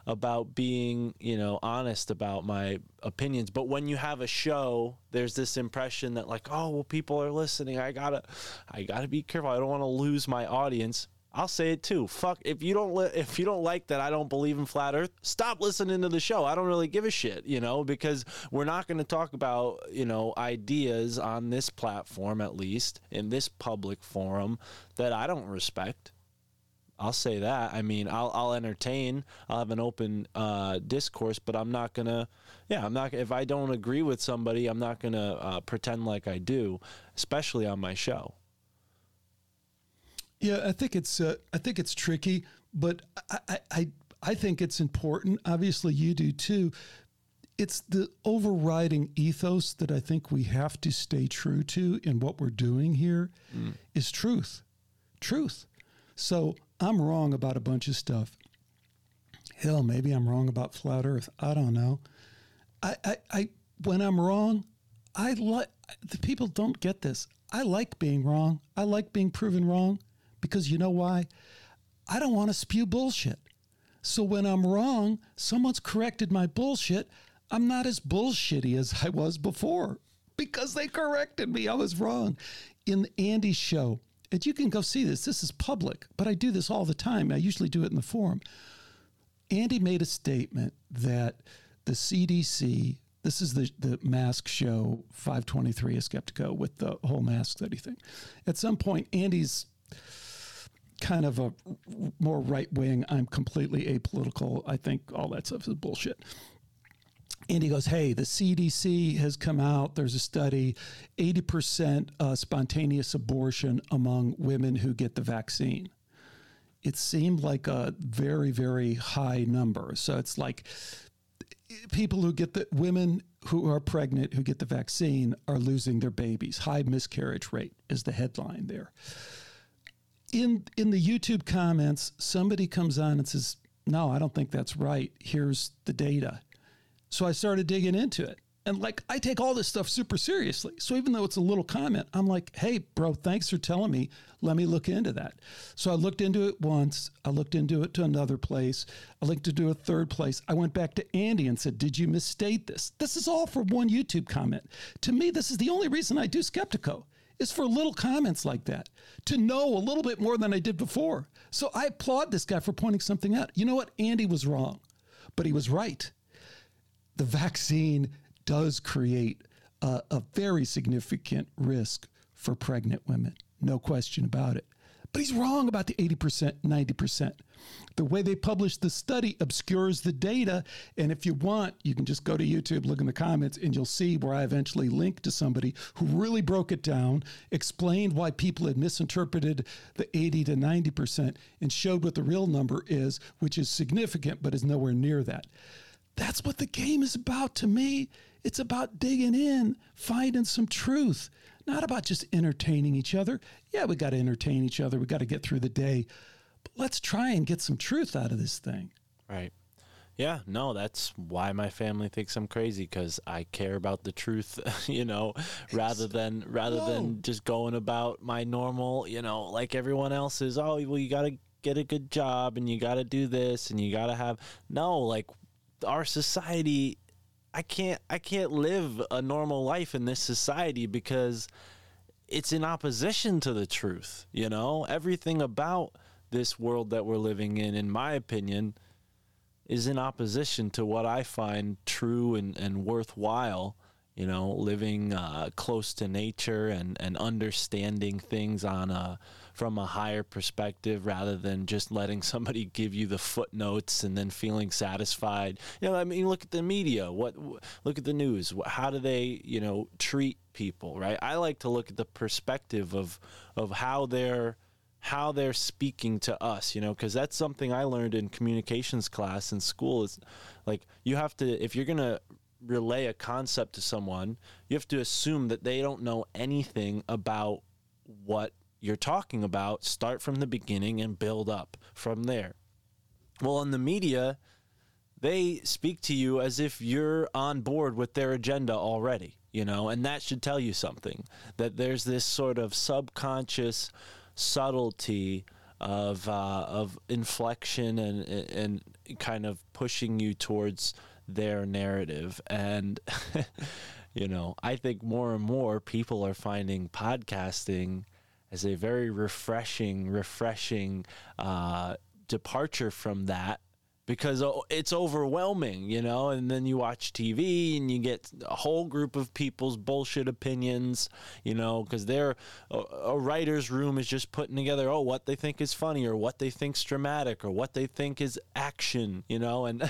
about being, you know, honest about my opinions. But when you have a show, there's this impression that, like, oh, well, people are listening. I gotta, I gotta be careful. I don't want to lose my audience. I'll say it too. Fuck, if you don't li- if you don't like that I don't believe in flat earth, stop listening to the show. I don't really give a shit, you know, because we're not going to talk about, you know, ideas on this platform, at least in this public forum, that I don't respect. I'll say that. I mean, I'll I'll entertain. I'll have an open uh, discourse, but I'm not gonna. Yeah, I'm not. If I don't agree with somebody, I'm not gonna uh, pretend like I do, especially on my show. Yeah, I think it's uh, I think it's tricky, but I, I I think it's important. Obviously, you do too. It's the overriding ethos that I think we have to stay true to in what we're doing here mm. is truth, truth. So I'm wrong about a bunch of stuff. Hell, maybe I'm wrong about flat earth. I don't know. I, I, I when I'm wrong, I like, the people don't get this. I like being wrong. I like being proven wrong because you know why? I don't want to spew bullshit. So when I'm wrong, someone's corrected my bullshit. I'm not as bullshitty as I was before because they corrected me. I was wrong. In Andy's show, and you can go see this. This is public, but I do this all the time. I usually do it in the forum. Andy made a statement that the C D C, this is the, the mask show five twenty-three is Skeptiko with the whole mask study thing. At some point, Andy's kind of a more right-wing, I'm completely apolitical. I think all that stuff is bullshit. And he goes, hey, the C D C has come out. There's a study, eighty percent uh, spontaneous abortion among women who get the vaccine. It seemed like a very, very high number. So it's like people who get the women who are pregnant, who get the vaccine are losing their babies. High miscarriage rate is the headline there. In, in the YouTube comments, somebody comes on and says, no, I don't think that's right. Here's the data. So I started digging into it. And like, I take all this stuff super seriously. So even though it's a little comment, I'm like, hey, bro, thanks for telling me. Let me look into that. So I looked into it once. I looked into it to another place. I looked to do a third place. I went back to Andy and said, did you misstate this? This is all for one YouTube comment. To me, this is the only reason I do Skeptiko. It's for little comments like that, to know a little bit more than I did before. So I applaud this guy for pointing something out. You know what? Andy was wrong, but he was right. The vaccine does create a, a very significant risk for pregnant women. No question about it. But he's wrong about the eighty percent, ninety percent. The way they publish the study obscures the data. And if you want, you can just go to YouTube, look in the comments, and you'll see where I eventually link to somebody who really broke it down, explained why people had misinterpreted the eighty to ninety percent, and showed what the real number is, which is significant, but is nowhere near that. That's what the game is about to me. It's about digging in, finding some truth, not about just entertaining each other. Yeah, we got to entertain each other. We got to get through the day. But let's try and get some truth out of this thing. Right. Yeah, no, that's why my family thinks I'm crazy, because I care about the truth, you know, rather than rather Whoa. than just going about my normal, you know, like everyone else is, oh, well, you got to get a good job and you got to do this and you got to have no like. Our society, I can't I can't live a normal life in this society because it's in opposition to the truth, you know? Everything about this world that we're living in, in my opinion, is in opposition to what I find true and, and worthwhile, you know, living uh, close to nature and, and understanding things on a, from a higher perspective rather than just letting somebody give you the footnotes and then feeling satisfied. You know, I mean, look at the media. What look at the news. How do they, you know, treat people, right? I like to look at the perspective of of how they're how they're speaking to us, you know, because that's something I learned in communications class in school is like you have to, if you're going to relay a concept to someone, you have to assume that they don't know anything about what you're talking about. Start from the beginning and build up from there. Well, in the media, they speak to you as if you're on board with their agenda already, you know, and that should tell you something, that there's this sort of subconscious subtlety of uh, of inflection and and kind of pushing you towards their narrative. And you know, I think more and more people are finding podcasting as a very refreshing, refreshing uh, departure from that, because it's overwhelming, you know, and then you watch T V and you get a whole group of people's bullshit opinions, you know, because they're a, a writer's room is just putting together, oh, what they think is funny or what they think is dramatic or what they think is action, you know, and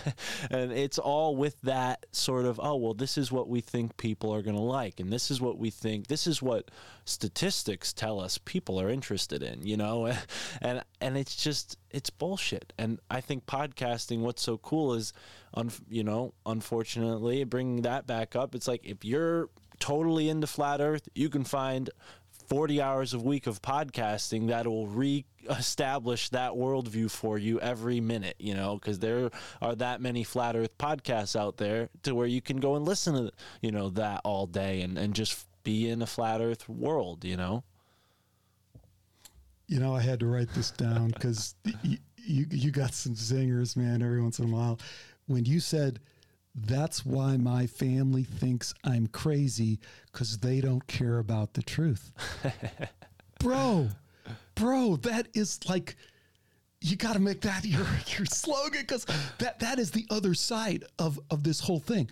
and it's all with that sort of, oh, well, this is what we think people are going to like, and this is what we think, this is what statistics tell us people are interested in, you know, and and it's just, it's bullshit. And I think podcasting, what's so cool is, un- you know, unfortunately, bringing that back up, it's like if you're totally into flat earth, you can find forty hours a week of podcasting that will reestablish that worldview for you every minute, you know, because there are that many flat earth podcasts out there to where you can go and listen to, you know, that all day and, and just be in a flat earth world, you know. You know, I had to write this down because you, you you got some zingers, man, every once in a while. When you said, that's why my family thinks I'm crazy, because they don't care about the truth. Bro, bro, that is like, you got to make that your, your slogan, because that, that is the other side of, of this whole thing.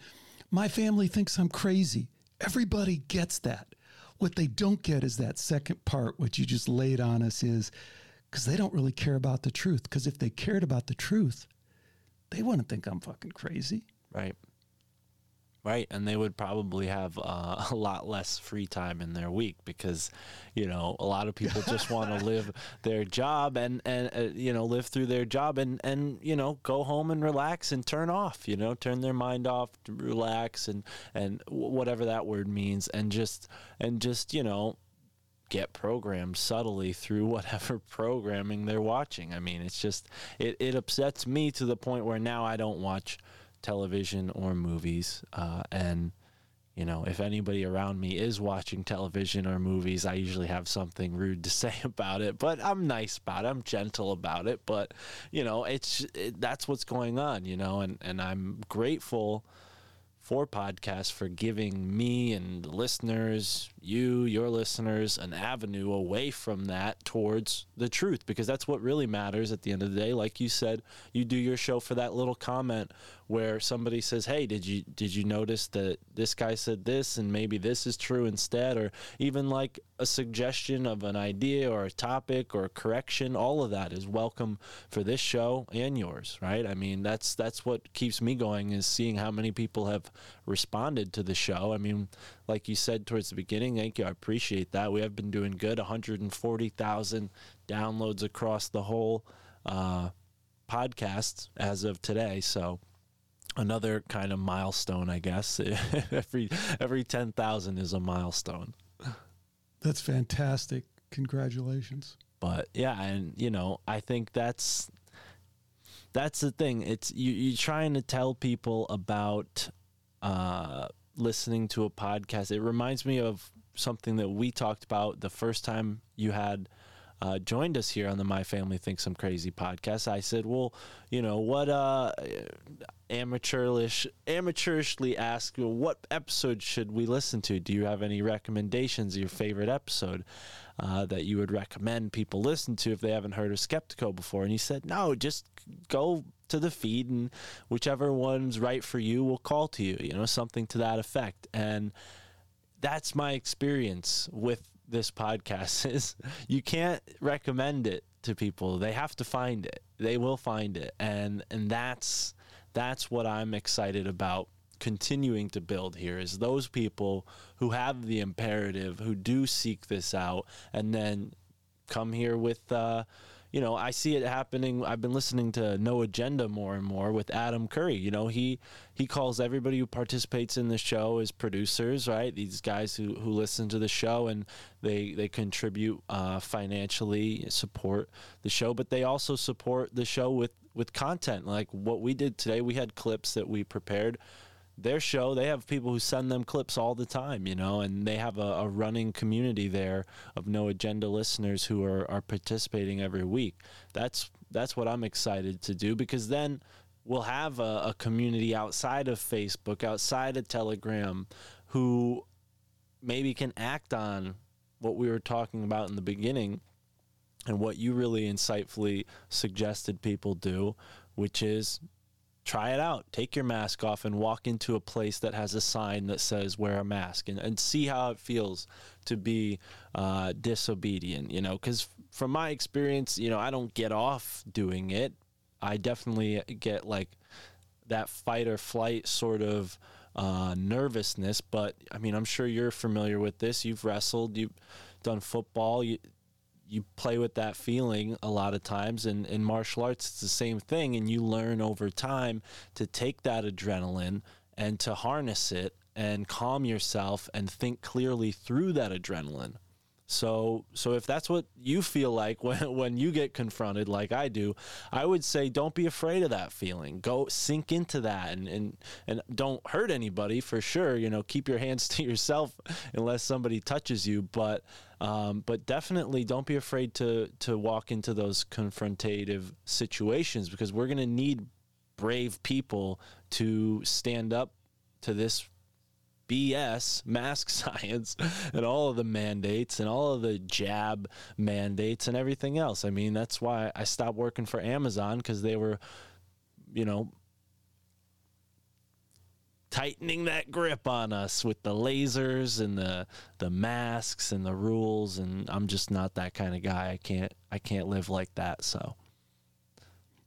My family thinks I'm crazy. Everybody gets that. What they don't get is that second part, what you just laid on us, is because they don't really care about the truth. Because if they cared about the truth, they wouldn't think I'm fucking crazy. Right. Right. And they would probably have uh, a lot less free time in their week because, you know, a lot of people just want to live their job and, and uh, you know, live through their job and, and, you know, go home and relax and turn off, you know, turn their mind off, relax and, and whatever that word means, and just, and just, you know, get programmed subtly through whatever programming they're watching. I mean, it's just, it, it upsets me to the point where now I don't watch television or movies, uh, and you know, if anybody around me is watching television or movies, I usually have something rude to say about it, but I'm nice about it, I'm gentle about it, but you know, it's it, that's what's going on, you know, and and I'm grateful for podcasts for giving me and listeners, you, your listeners, an avenue away from that towards the truth, because that's what really matters at the end of the day. Like you said, you do your show for that little comment where somebody says, hey, did you did you notice that this guy said this and maybe this is true instead, or even like a suggestion of an idea or a topic or a correction. All of that is welcome for this show and yours, right? I mean, that's that's what keeps me going, is seeing how many people have responded to the show. I mean, like you said towards the beginning, thank you, I appreciate that. We have been doing good, one hundred forty thousand downloads across the whole uh, podcast as of today. So another kind of milestone, I guess. every every ten thousand is a milestone. That's fantastic. Congratulations. But yeah, and you know, I think that's that's the thing. It's you you're trying to tell people about uh listening to a podcast. It reminds me of something that we talked about the first time you had uh joined us here on the My Family Thinks I'm Crazy podcast. I said, well, you know, what uh amateurish amateurishly asked, well, what episode should we listen to? Do you have any recommendations, your favorite episode uh that you would recommend people listen to if they haven't heard of Skeptiko before? And you said, no, just go to the feed and whichever one's right for you will call to you, you know, something to that effect. And that's my experience with this podcast, is you can't recommend it to people. They have to find it. They will find it. And and that's that's what I'm excited about continuing to build here, is those people who have the imperative, who do seek this out and then come here with uh you know, I see it happening. I've been listening to No Agenda more and more with Adam Curry. You know, he he calls everybody who participates in the show as producers, right? These guys who, who listen to the show and they, they contribute uh, financially, support the show, but they also support the show with, with content. Like what we did today, we had clips that we prepared. Their show, they have people who send them clips all the time, you know, and they have a, a running community there of No Agenda listeners who are, are participating every week. That's that's what I'm excited to do, because then we'll have a, a community outside of Facebook, outside of Telegram, who maybe can act on what we were talking about in the beginning and what you really insightfully suggested people do, which is try it out. Take your mask off and walk into a place that has a sign that says wear a mask, and, and see how it feels to be uh, disobedient, you know, because from my experience, you know, I don't get off doing it. I definitely get like that fight or flight sort of uh, nervousness. But I mean, I'm sure you're familiar with this. You've wrestled, you've done football, you you play with that feeling a lot of times, and in martial arts it's the same thing, and you learn over time to take that adrenaline and to harness it and calm yourself and think clearly through that adrenaline. So so if that's what you feel like when when you get confronted like I do, I would say don't be afraid of that feeling. Go sink into that, and, and, and don't hurt anybody for sure. You know, keep your hands to yourself unless somebody touches you. But um, but definitely don't be afraid to, to walk into those confrontative situations, because we're going to need brave people to stand up to this B S, mask science, and all of the mandates and all of the jab mandates and everything else. I mean, that's why I stopped working for Amazon, because they were, you know, tightening that grip on us with the lasers and the the masks and the rules. And I'm just not that kind of guy. I can't I can't live like that. So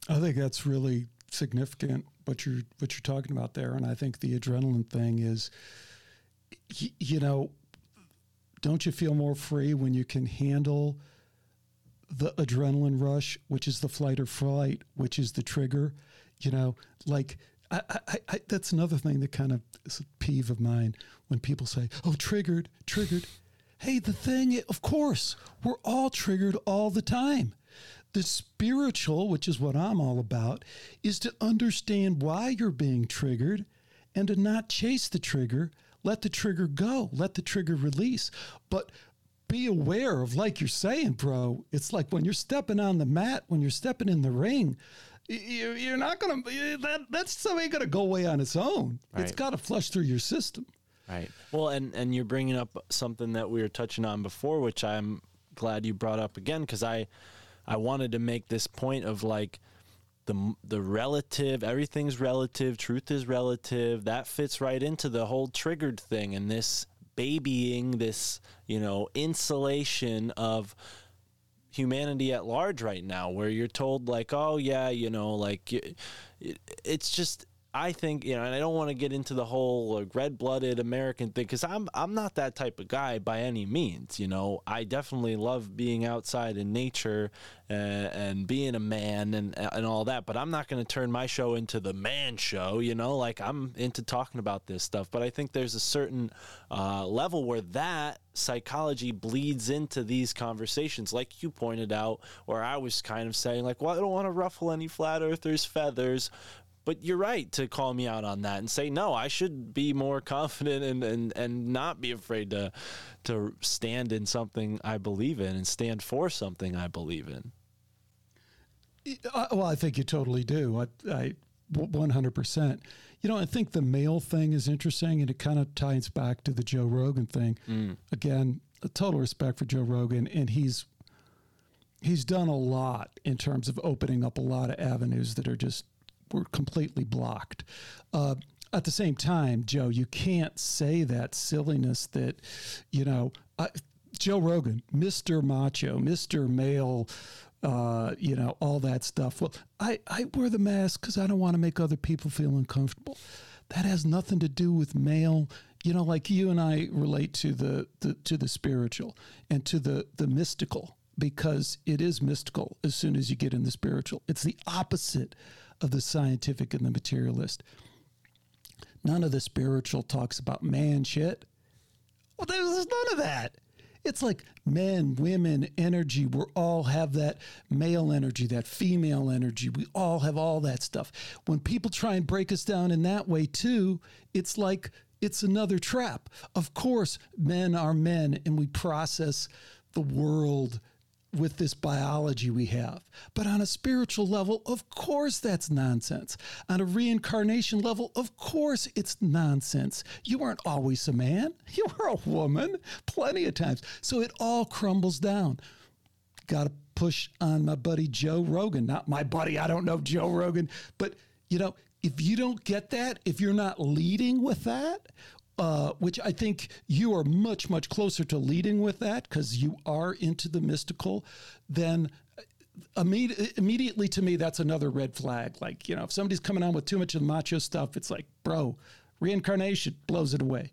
I think that's really significant, what you're what you're talking about there. And I think the adrenaline thing is, you know, don't you feel more free when you can handle the adrenaline rush, which is the flight or flight, which is the trigger? You know, like, I, I, I, that's another thing that kind of is a peeve of mine when people say, oh, triggered, triggered. Hey, the thing, of course, we're all triggered all the time. The spiritual, which is what I'm all about, is to understand why you're being triggered and to not chase the trigger. Let the trigger go. Let the trigger release. But be aware of, like you're saying, bro, it's like when you're stepping on the mat, when you're stepping in the ring, you're not going to, that, that's something going to go away on its own. Right. It's got to flush through your system. Right. Well, and, and you're bringing up something that we were touching on before, which I'm glad you brought up again, because I, I wanted to make this point of like the the relative, everything's relative, truth is relative. That fits right into the whole triggered thing and this babying, this, you know, insulation of humanity at large right now, where you're told like, oh yeah, you know, like it, it's just, I think, you know, and I don't want to get into the whole like, red-blooded American thing, because I'm I'm not that type of guy by any means. You know, I definitely love being outside in nature and, and being a man and and all that, but I'm not going to turn my show into the man show. You know, like I'm into talking about this stuff, but I think there's a certain uh, level where that psychology bleeds into these conversations, like you pointed out, where I was kind of saying like, well, I don't want to ruffle any flat earthers' feathers. But you're right to call me out on that and say, no, I should be more confident and, and, and not be afraid to to stand in something I believe in and stand for something I believe in. Well, I think you totally do. I, I one hundred percent. You know, I think the male thing is interesting, and it kind of ties back to the Joe Rogan thing. Mm. Again, a total respect for Joe Rogan, and he's he's done a lot in terms of opening up a lot of avenues that are just were completely blocked. Uh, at the same time, Joe, you can't say that silliness that, you know, I, Joe Rogan, Mister Macho, Mister Male, uh, you know, all that stuff. Well, I, I wear the mask because I don't want to make other people feel uncomfortable. That has nothing to do with male. You know, like you and I relate to the, the to the spiritual and to the, the mystical, because it is mystical as soon as you get in the spiritual. It's the opposite of the scientific and the materialist. None of the spiritual talks about man shit. Well, there's none of that. It's like men, women, energy. We all have that male energy, that female energy. We all have all that stuff. When people try and break us down in that way too, it's like it's another trap. Of course, men are men, and we process the world with this biology we have. But on a spiritual level, of course that's nonsense. On a reincarnation level, of course it's nonsense. You weren't always a man. You were a woman plenty of times. So it all crumbles down. Got to push on my buddy Joe Rogan. Not my buddy. I don't know Joe Rogan. But, you know, if you don't get that, if you're not leading with that, Uh, which I think you are much, much closer to leading with that because you are into the mystical, then imme- immediately to me, that's another red flag. Like, you know, if somebody's coming on with too much of the macho stuff, it's like, bro, reincarnation blows it away.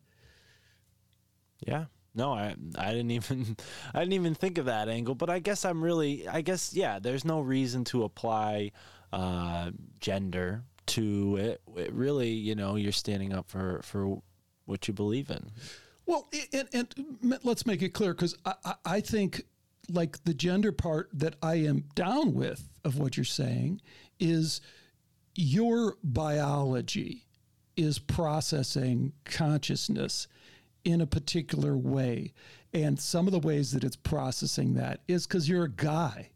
Yeah. No, I I didn't even I didn't even think of that angle, but I guess I'm really, I guess, yeah, there's no reason to apply uh, gender to it. It really, you know, you're standing up for, for what you believe in. Well, and, and let's make it clear, because I, I think like the gender part that I am down with of what you're saying is your biology is processing consciousness in a particular way. And some of the ways that it's processing that is because you're a guy.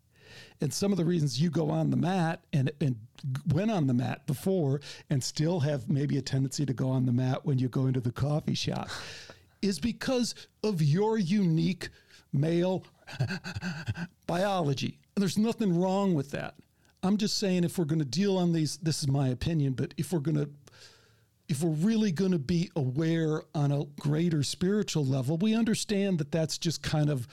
And some of the reasons you go on the mat and, and went on the mat before and still have maybe a tendency to go on the mat when you go into the coffee shop is because of your unique male biology. And there's nothing wrong with that. I'm just saying if we're going to deal on these, this is my opinion, but if we're going to, if we're really going to be aware on a greater spiritual level, we understand that that's just kind of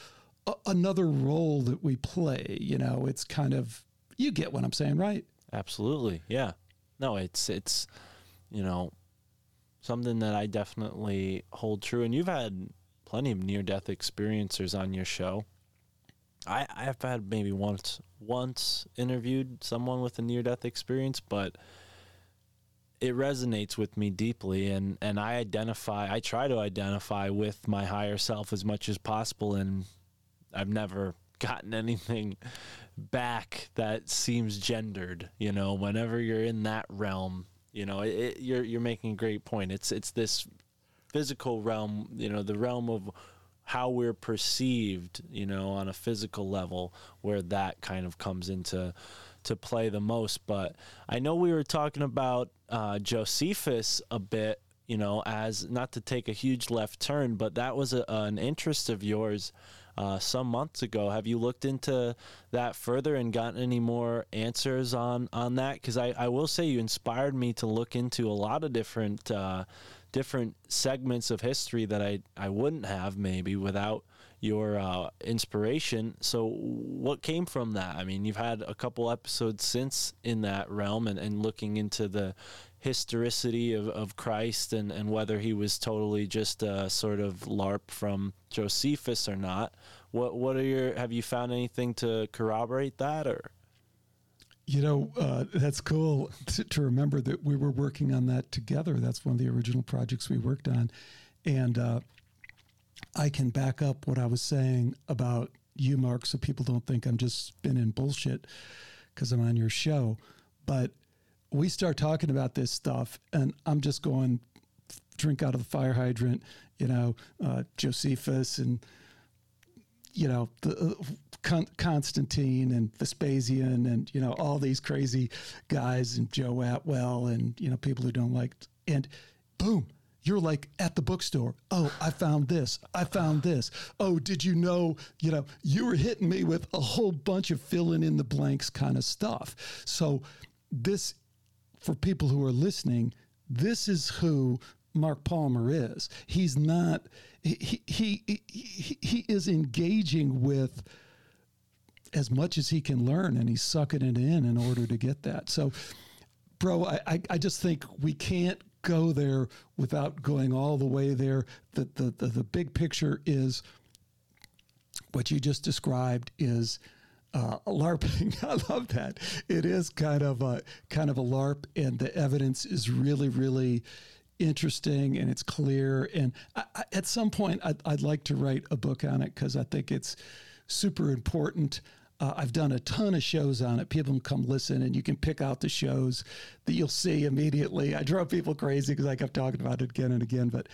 another role that we play, you know, it's kind of, you get what I'm saying, right? Absolutely. Yeah. No, it's, it's, you know, something that I definitely hold true. And you've had plenty of near-death experiencers on your show. I, I've had maybe once, once interviewed someone with a near-death experience, but it resonates with me deeply, and, and I identify, I try to identify with my higher self as much as possible, and I've never gotten anything back that seems gendered. You know, whenever you're in that realm, you know, it, it, you're you're making a great point. It's it's this physical realm, you know, the realm of how we're perceived, you know, on a physical level, where that kind of comes into to play the most. But I know we were talking about uh, Josephus a bit, you know, as not to take a huge left turn, but that was a, an interest of yours Uh, some months ago. Have you looked into that further and gotten any more answers on, on that? Because I, I will say you inspired me to look into a lot of different uh, different segments of history that I, I wouldn't have maybe without your uh, inspiration. So what came from that? I mean, you've had a couple episodes since in that realm and, and looking into the historicity of, of Christ and, and whether he was totally just a sort of LARP from Josephus or not. What what are your, have you found anything to corroborate that or? You know, uh, that's cool to, to remember that we were working on that together. That's one of the original projects we worked on. And uh, I can back up what I was saying about you, Mark, so people don't think I'm just spinning bullshit because I'm on your show. But we start talking about this stuff and I'm just going drink out of the fire hydrant, you know, uh, Josephus and, you know, the, uh, Con- Constantine and Vespasian and, you know, all these crazy guys and Joe Atwell and, you know, people who don't like, and boom, you're like at the bookstore. Oh, I found this. I found this. Oh, did you know, you know, you were hitting me with a whole bunch of filling in the blanks kind of stuff. So this for people who are listening, this is who Mark Palmer is. He's not, he, he, he, he, he is engaging with as much as he can learn and he's sucking it in in order to get that. So, bro, I, I, I just think we can't go there without going all the way there. The, the, the, the big picture is what you just described is Uh, LARPing. I love that. It is kind of a kind of a LARP, and the evidence is really, really interesting, and it's clear. And I, I, at some point, I'd, I'd like to write a book on it because I think it's super important. Uh, I've done a ton of shows on it. People can come listen, and you can pick out the shows that you'll see immediately. I drove people crazy because I kept talking about it again and again, but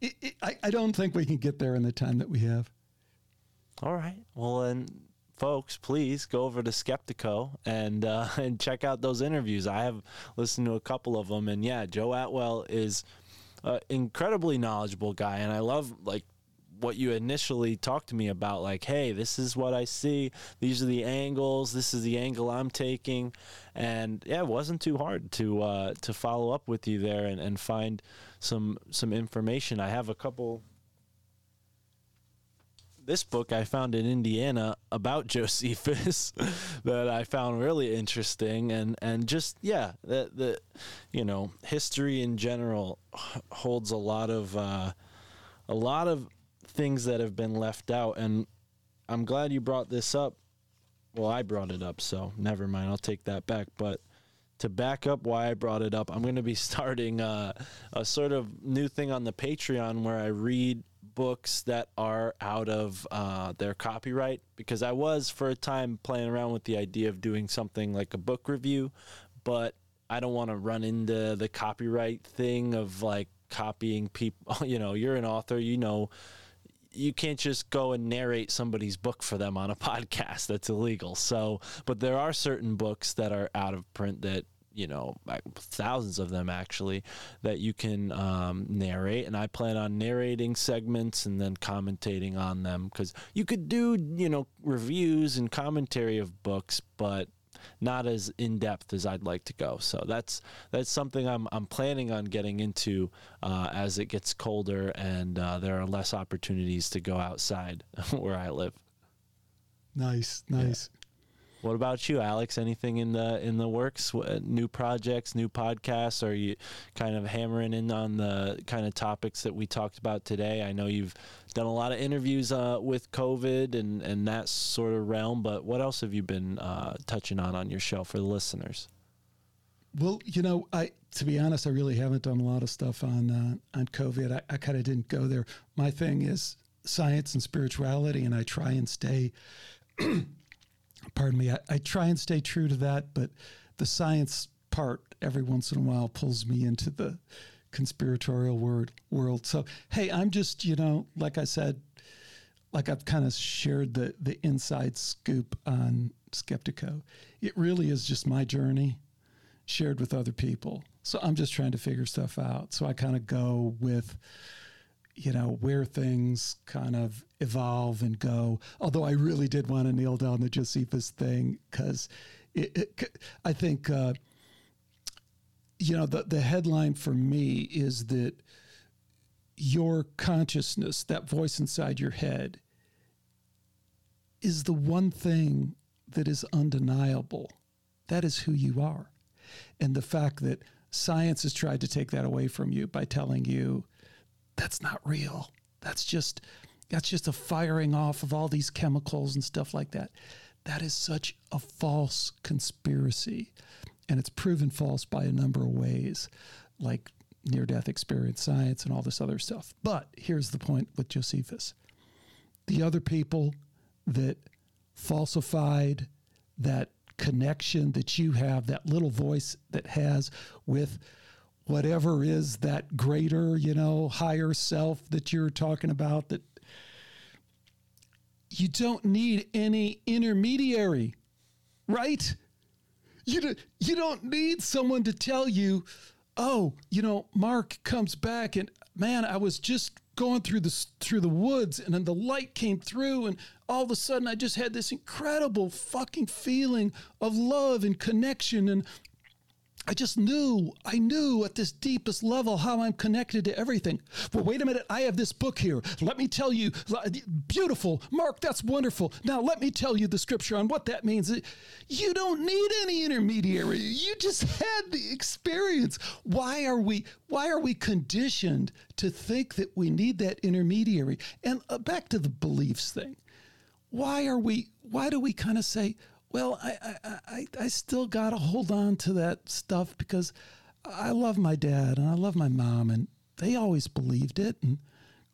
it, it, I, I don't think we can get there in the time that we have. All right. Well, and folks, please go over to Skeptiko and uh, and check out those interviews. I have listened to a couple of them, and yeah, Joe Atwell is an incredibly knowledgeable guy, and I love like what you initially talked to me about, like, hey, this is what I see, these are the angles, this is the angle I'm taking, and yeah, it wasn't too hard to uh, to follow up with you there and, and find some some information. I have a couple. This book I found in Indiana about Josephus that I found really interesting, and, and just, yeah, the, the, you know, history in general holds a lot of, uh, a lot of things that have been left out. And I'm glad you brought this up. Well, I brought it up, so never mind. I'll take that back. But to back up why I brought it up, I'm going to be starting uh, a sort of new thing on the Patreon where I read books that are out of uh, their copyright, because I was for a time playing around with the idea of doing something like a book review, but I don't want to run into the copyright thing of like copying people. You know, you're an author, you know, you can't just go and narrate somebody's book for them on a podcast. That's illegal. So, but there are certain books that are out of print that, you know, thousands of them actually, that you can um, narrate. And I plan on narrating segments and then commentating on them, because you could do, you know, reviews and commentary of books, but not as in-depth as I'd like to go. So that's that's something I'm I'm planning on getting into uh, as it gets colder and uh, there are less opportunities to go outside where I live. Nice, nice. Yeah. What about you, Alex? Anything in the in the works? New projects, new podcasts? Are you kind of hammering in on the kind of topics that we talked about today? I know you've done a lot of interviews uh, with COVID and, and that sort of realm, but what else have you been uh, touching on on your show for the listeners? Well, you know, I to be honest, I really haven't done a lot of stuff on uh, on COVID. I, I kind of didn't go there. My thing is science and spirituality, and I try and stay... Pardon me. I, I try and stay true to that, but the science part every once in a while pulls me into the conspiratorial word world. So, hey, I'm just, you know, like I said, like I've kind of shared the, the inside scoop on Skeptiko. It really is just my journey shared with other people. So I'm just trying to figure stuff out. So I kind of go with, you know, where things kind of evolve and go. Although I really did want to nail down the Josephus thing, because it, it, I think, uh, you know, the, the headline for me is that your consciousness, that voice inside your head, is the one thing that is undeniable. That is who you are. And the fact that science has tried to take that away from you by telling you, that's not real. That's just that's just a firing off of all these chemicals and stuff like that. That is such a false conspiracy. And it's proven false by a number of ways, like near-death experience science and all this other stuff. But here's the point with Josephus. The other people that falsified that connection that you have, that little voice that has with whatever is that greater, you know, higher self that you're talking about, that you don't need any intermediary, right? You do, you don't need someone to tell you, oh, you know, Mark comes back and man, I was just going through the, through the woods and then the light came through and all of a sudden I just had this incredible fucking feeling of love and connection, and I just knew, I knew at this deepest level how I'm connected to everything. Well, wait a minute, I have this book here. Let me tell you, beautiful, Mark, that's wonderful. Now let me tell you the scripture on what that means. You don't need any intermediary. You just had the experience. Why are we, why are we conditioned to think that we need that intermediary? And uh, back to the beliefs thing. Why are we, why do we kind of say, well, I, I I I still gotta hold on to that stuff because I love my dad and I love my mom and they always believed it, and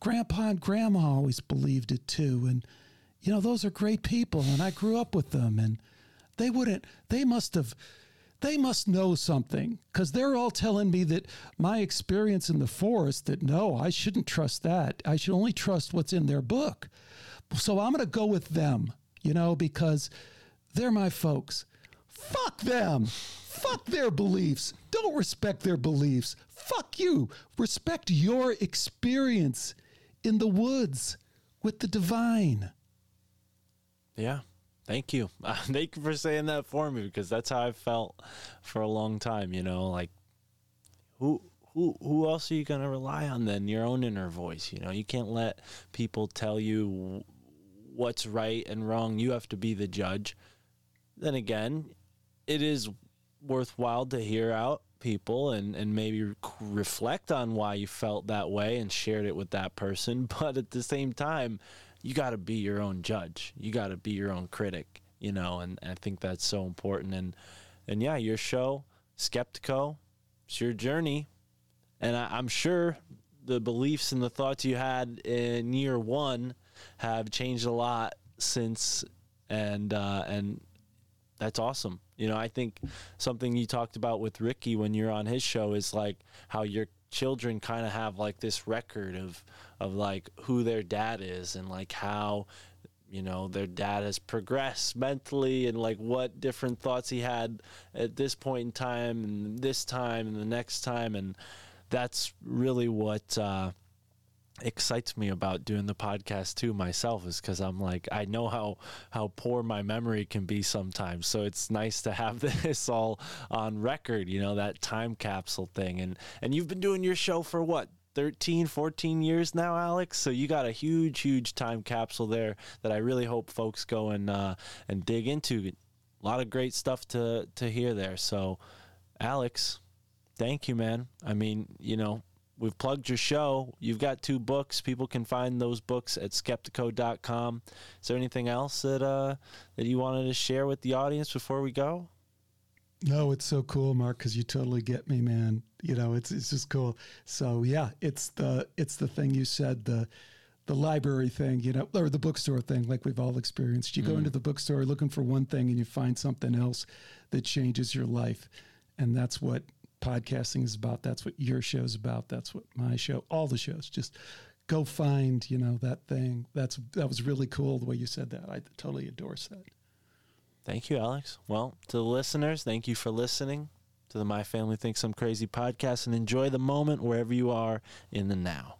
grandpa and grandma always believed it too, and you know, those are great people and I grew up with them and they wouldn't they must have they must know something because they're all telling me that my experience in the forest, that no, I shouldn't trust that. I should only trust what's in their book. So I'm gonna go with them. you know, because they're my folks. Fuck them. Fuck their beliefs. Don't respect their beliefs. Fuck you. Respect your experience in the woods with the divine. Yeah. Thank you. Uh, thank you for saying that for me, because that's how I felt for a long time. You know, like who, who, who else are you going to rely on then? Your own inner voice. You know, you can't let people tell you what's right and wrong. You have to be the judge. Then again, it is worthwhile to hear out people and, and maybe reflect on why you felt that way and shared it with that person. But at the same time, you got to be your own judge. You got to be your own critic, you know, and, and I think that's so important. And, and yeah, your show, Skeptiko, it's your journey. And I, I'm sure the beliefs and the thoughts you had in year one have changed a lot since, and uh, and that's awesome. You know, I think something you talked about with Ricky when you're on his show is like how your children kind of have like this record of of like who their dad is and like how, you know, their dad has progressed mentally and like what different thoughts he had at this point in time and this time and the next time. And that's really what uh, excites me about doing the podcast too myself, is because I'm like, I know how how poor my memory can be sometimes, so it's nice to have this all on record, you know, that time capsule thing. And and you've been doing your show for what, thirteen, fourteen years now, Alex? So you got a huge huge time capsule there that I really hope folks go and uh and dig into. A lot of great stuff to to hear there. So Alex, thank you, man. I mean, you know, we've plugged your show. You've got two books. People can find those books at skeptiko dot com. Is there anything else that uh, that you wanted to share with the audience before we go? No, it's so cool, Mark, because you totally get me, man. You know, it's it's just cool. So yeah, it's the it's the thing you said, the the library thing, you know, or the bookstore thing, like we've all experienced. You mm. go into the bookstore looking for one thing, and you find something else that changes your life, and that's what podcasting is about. That's what your show's about. That's what my show, all the shows, just go find, you know, that thing. That's, that was really cool the way you said that. I totally endorse that. Thank you, Alex. Well, to the listeners, thank you for listening to the My Family Thinks I'm Crazy podcast, and enjoy the moment wherever you are in the now.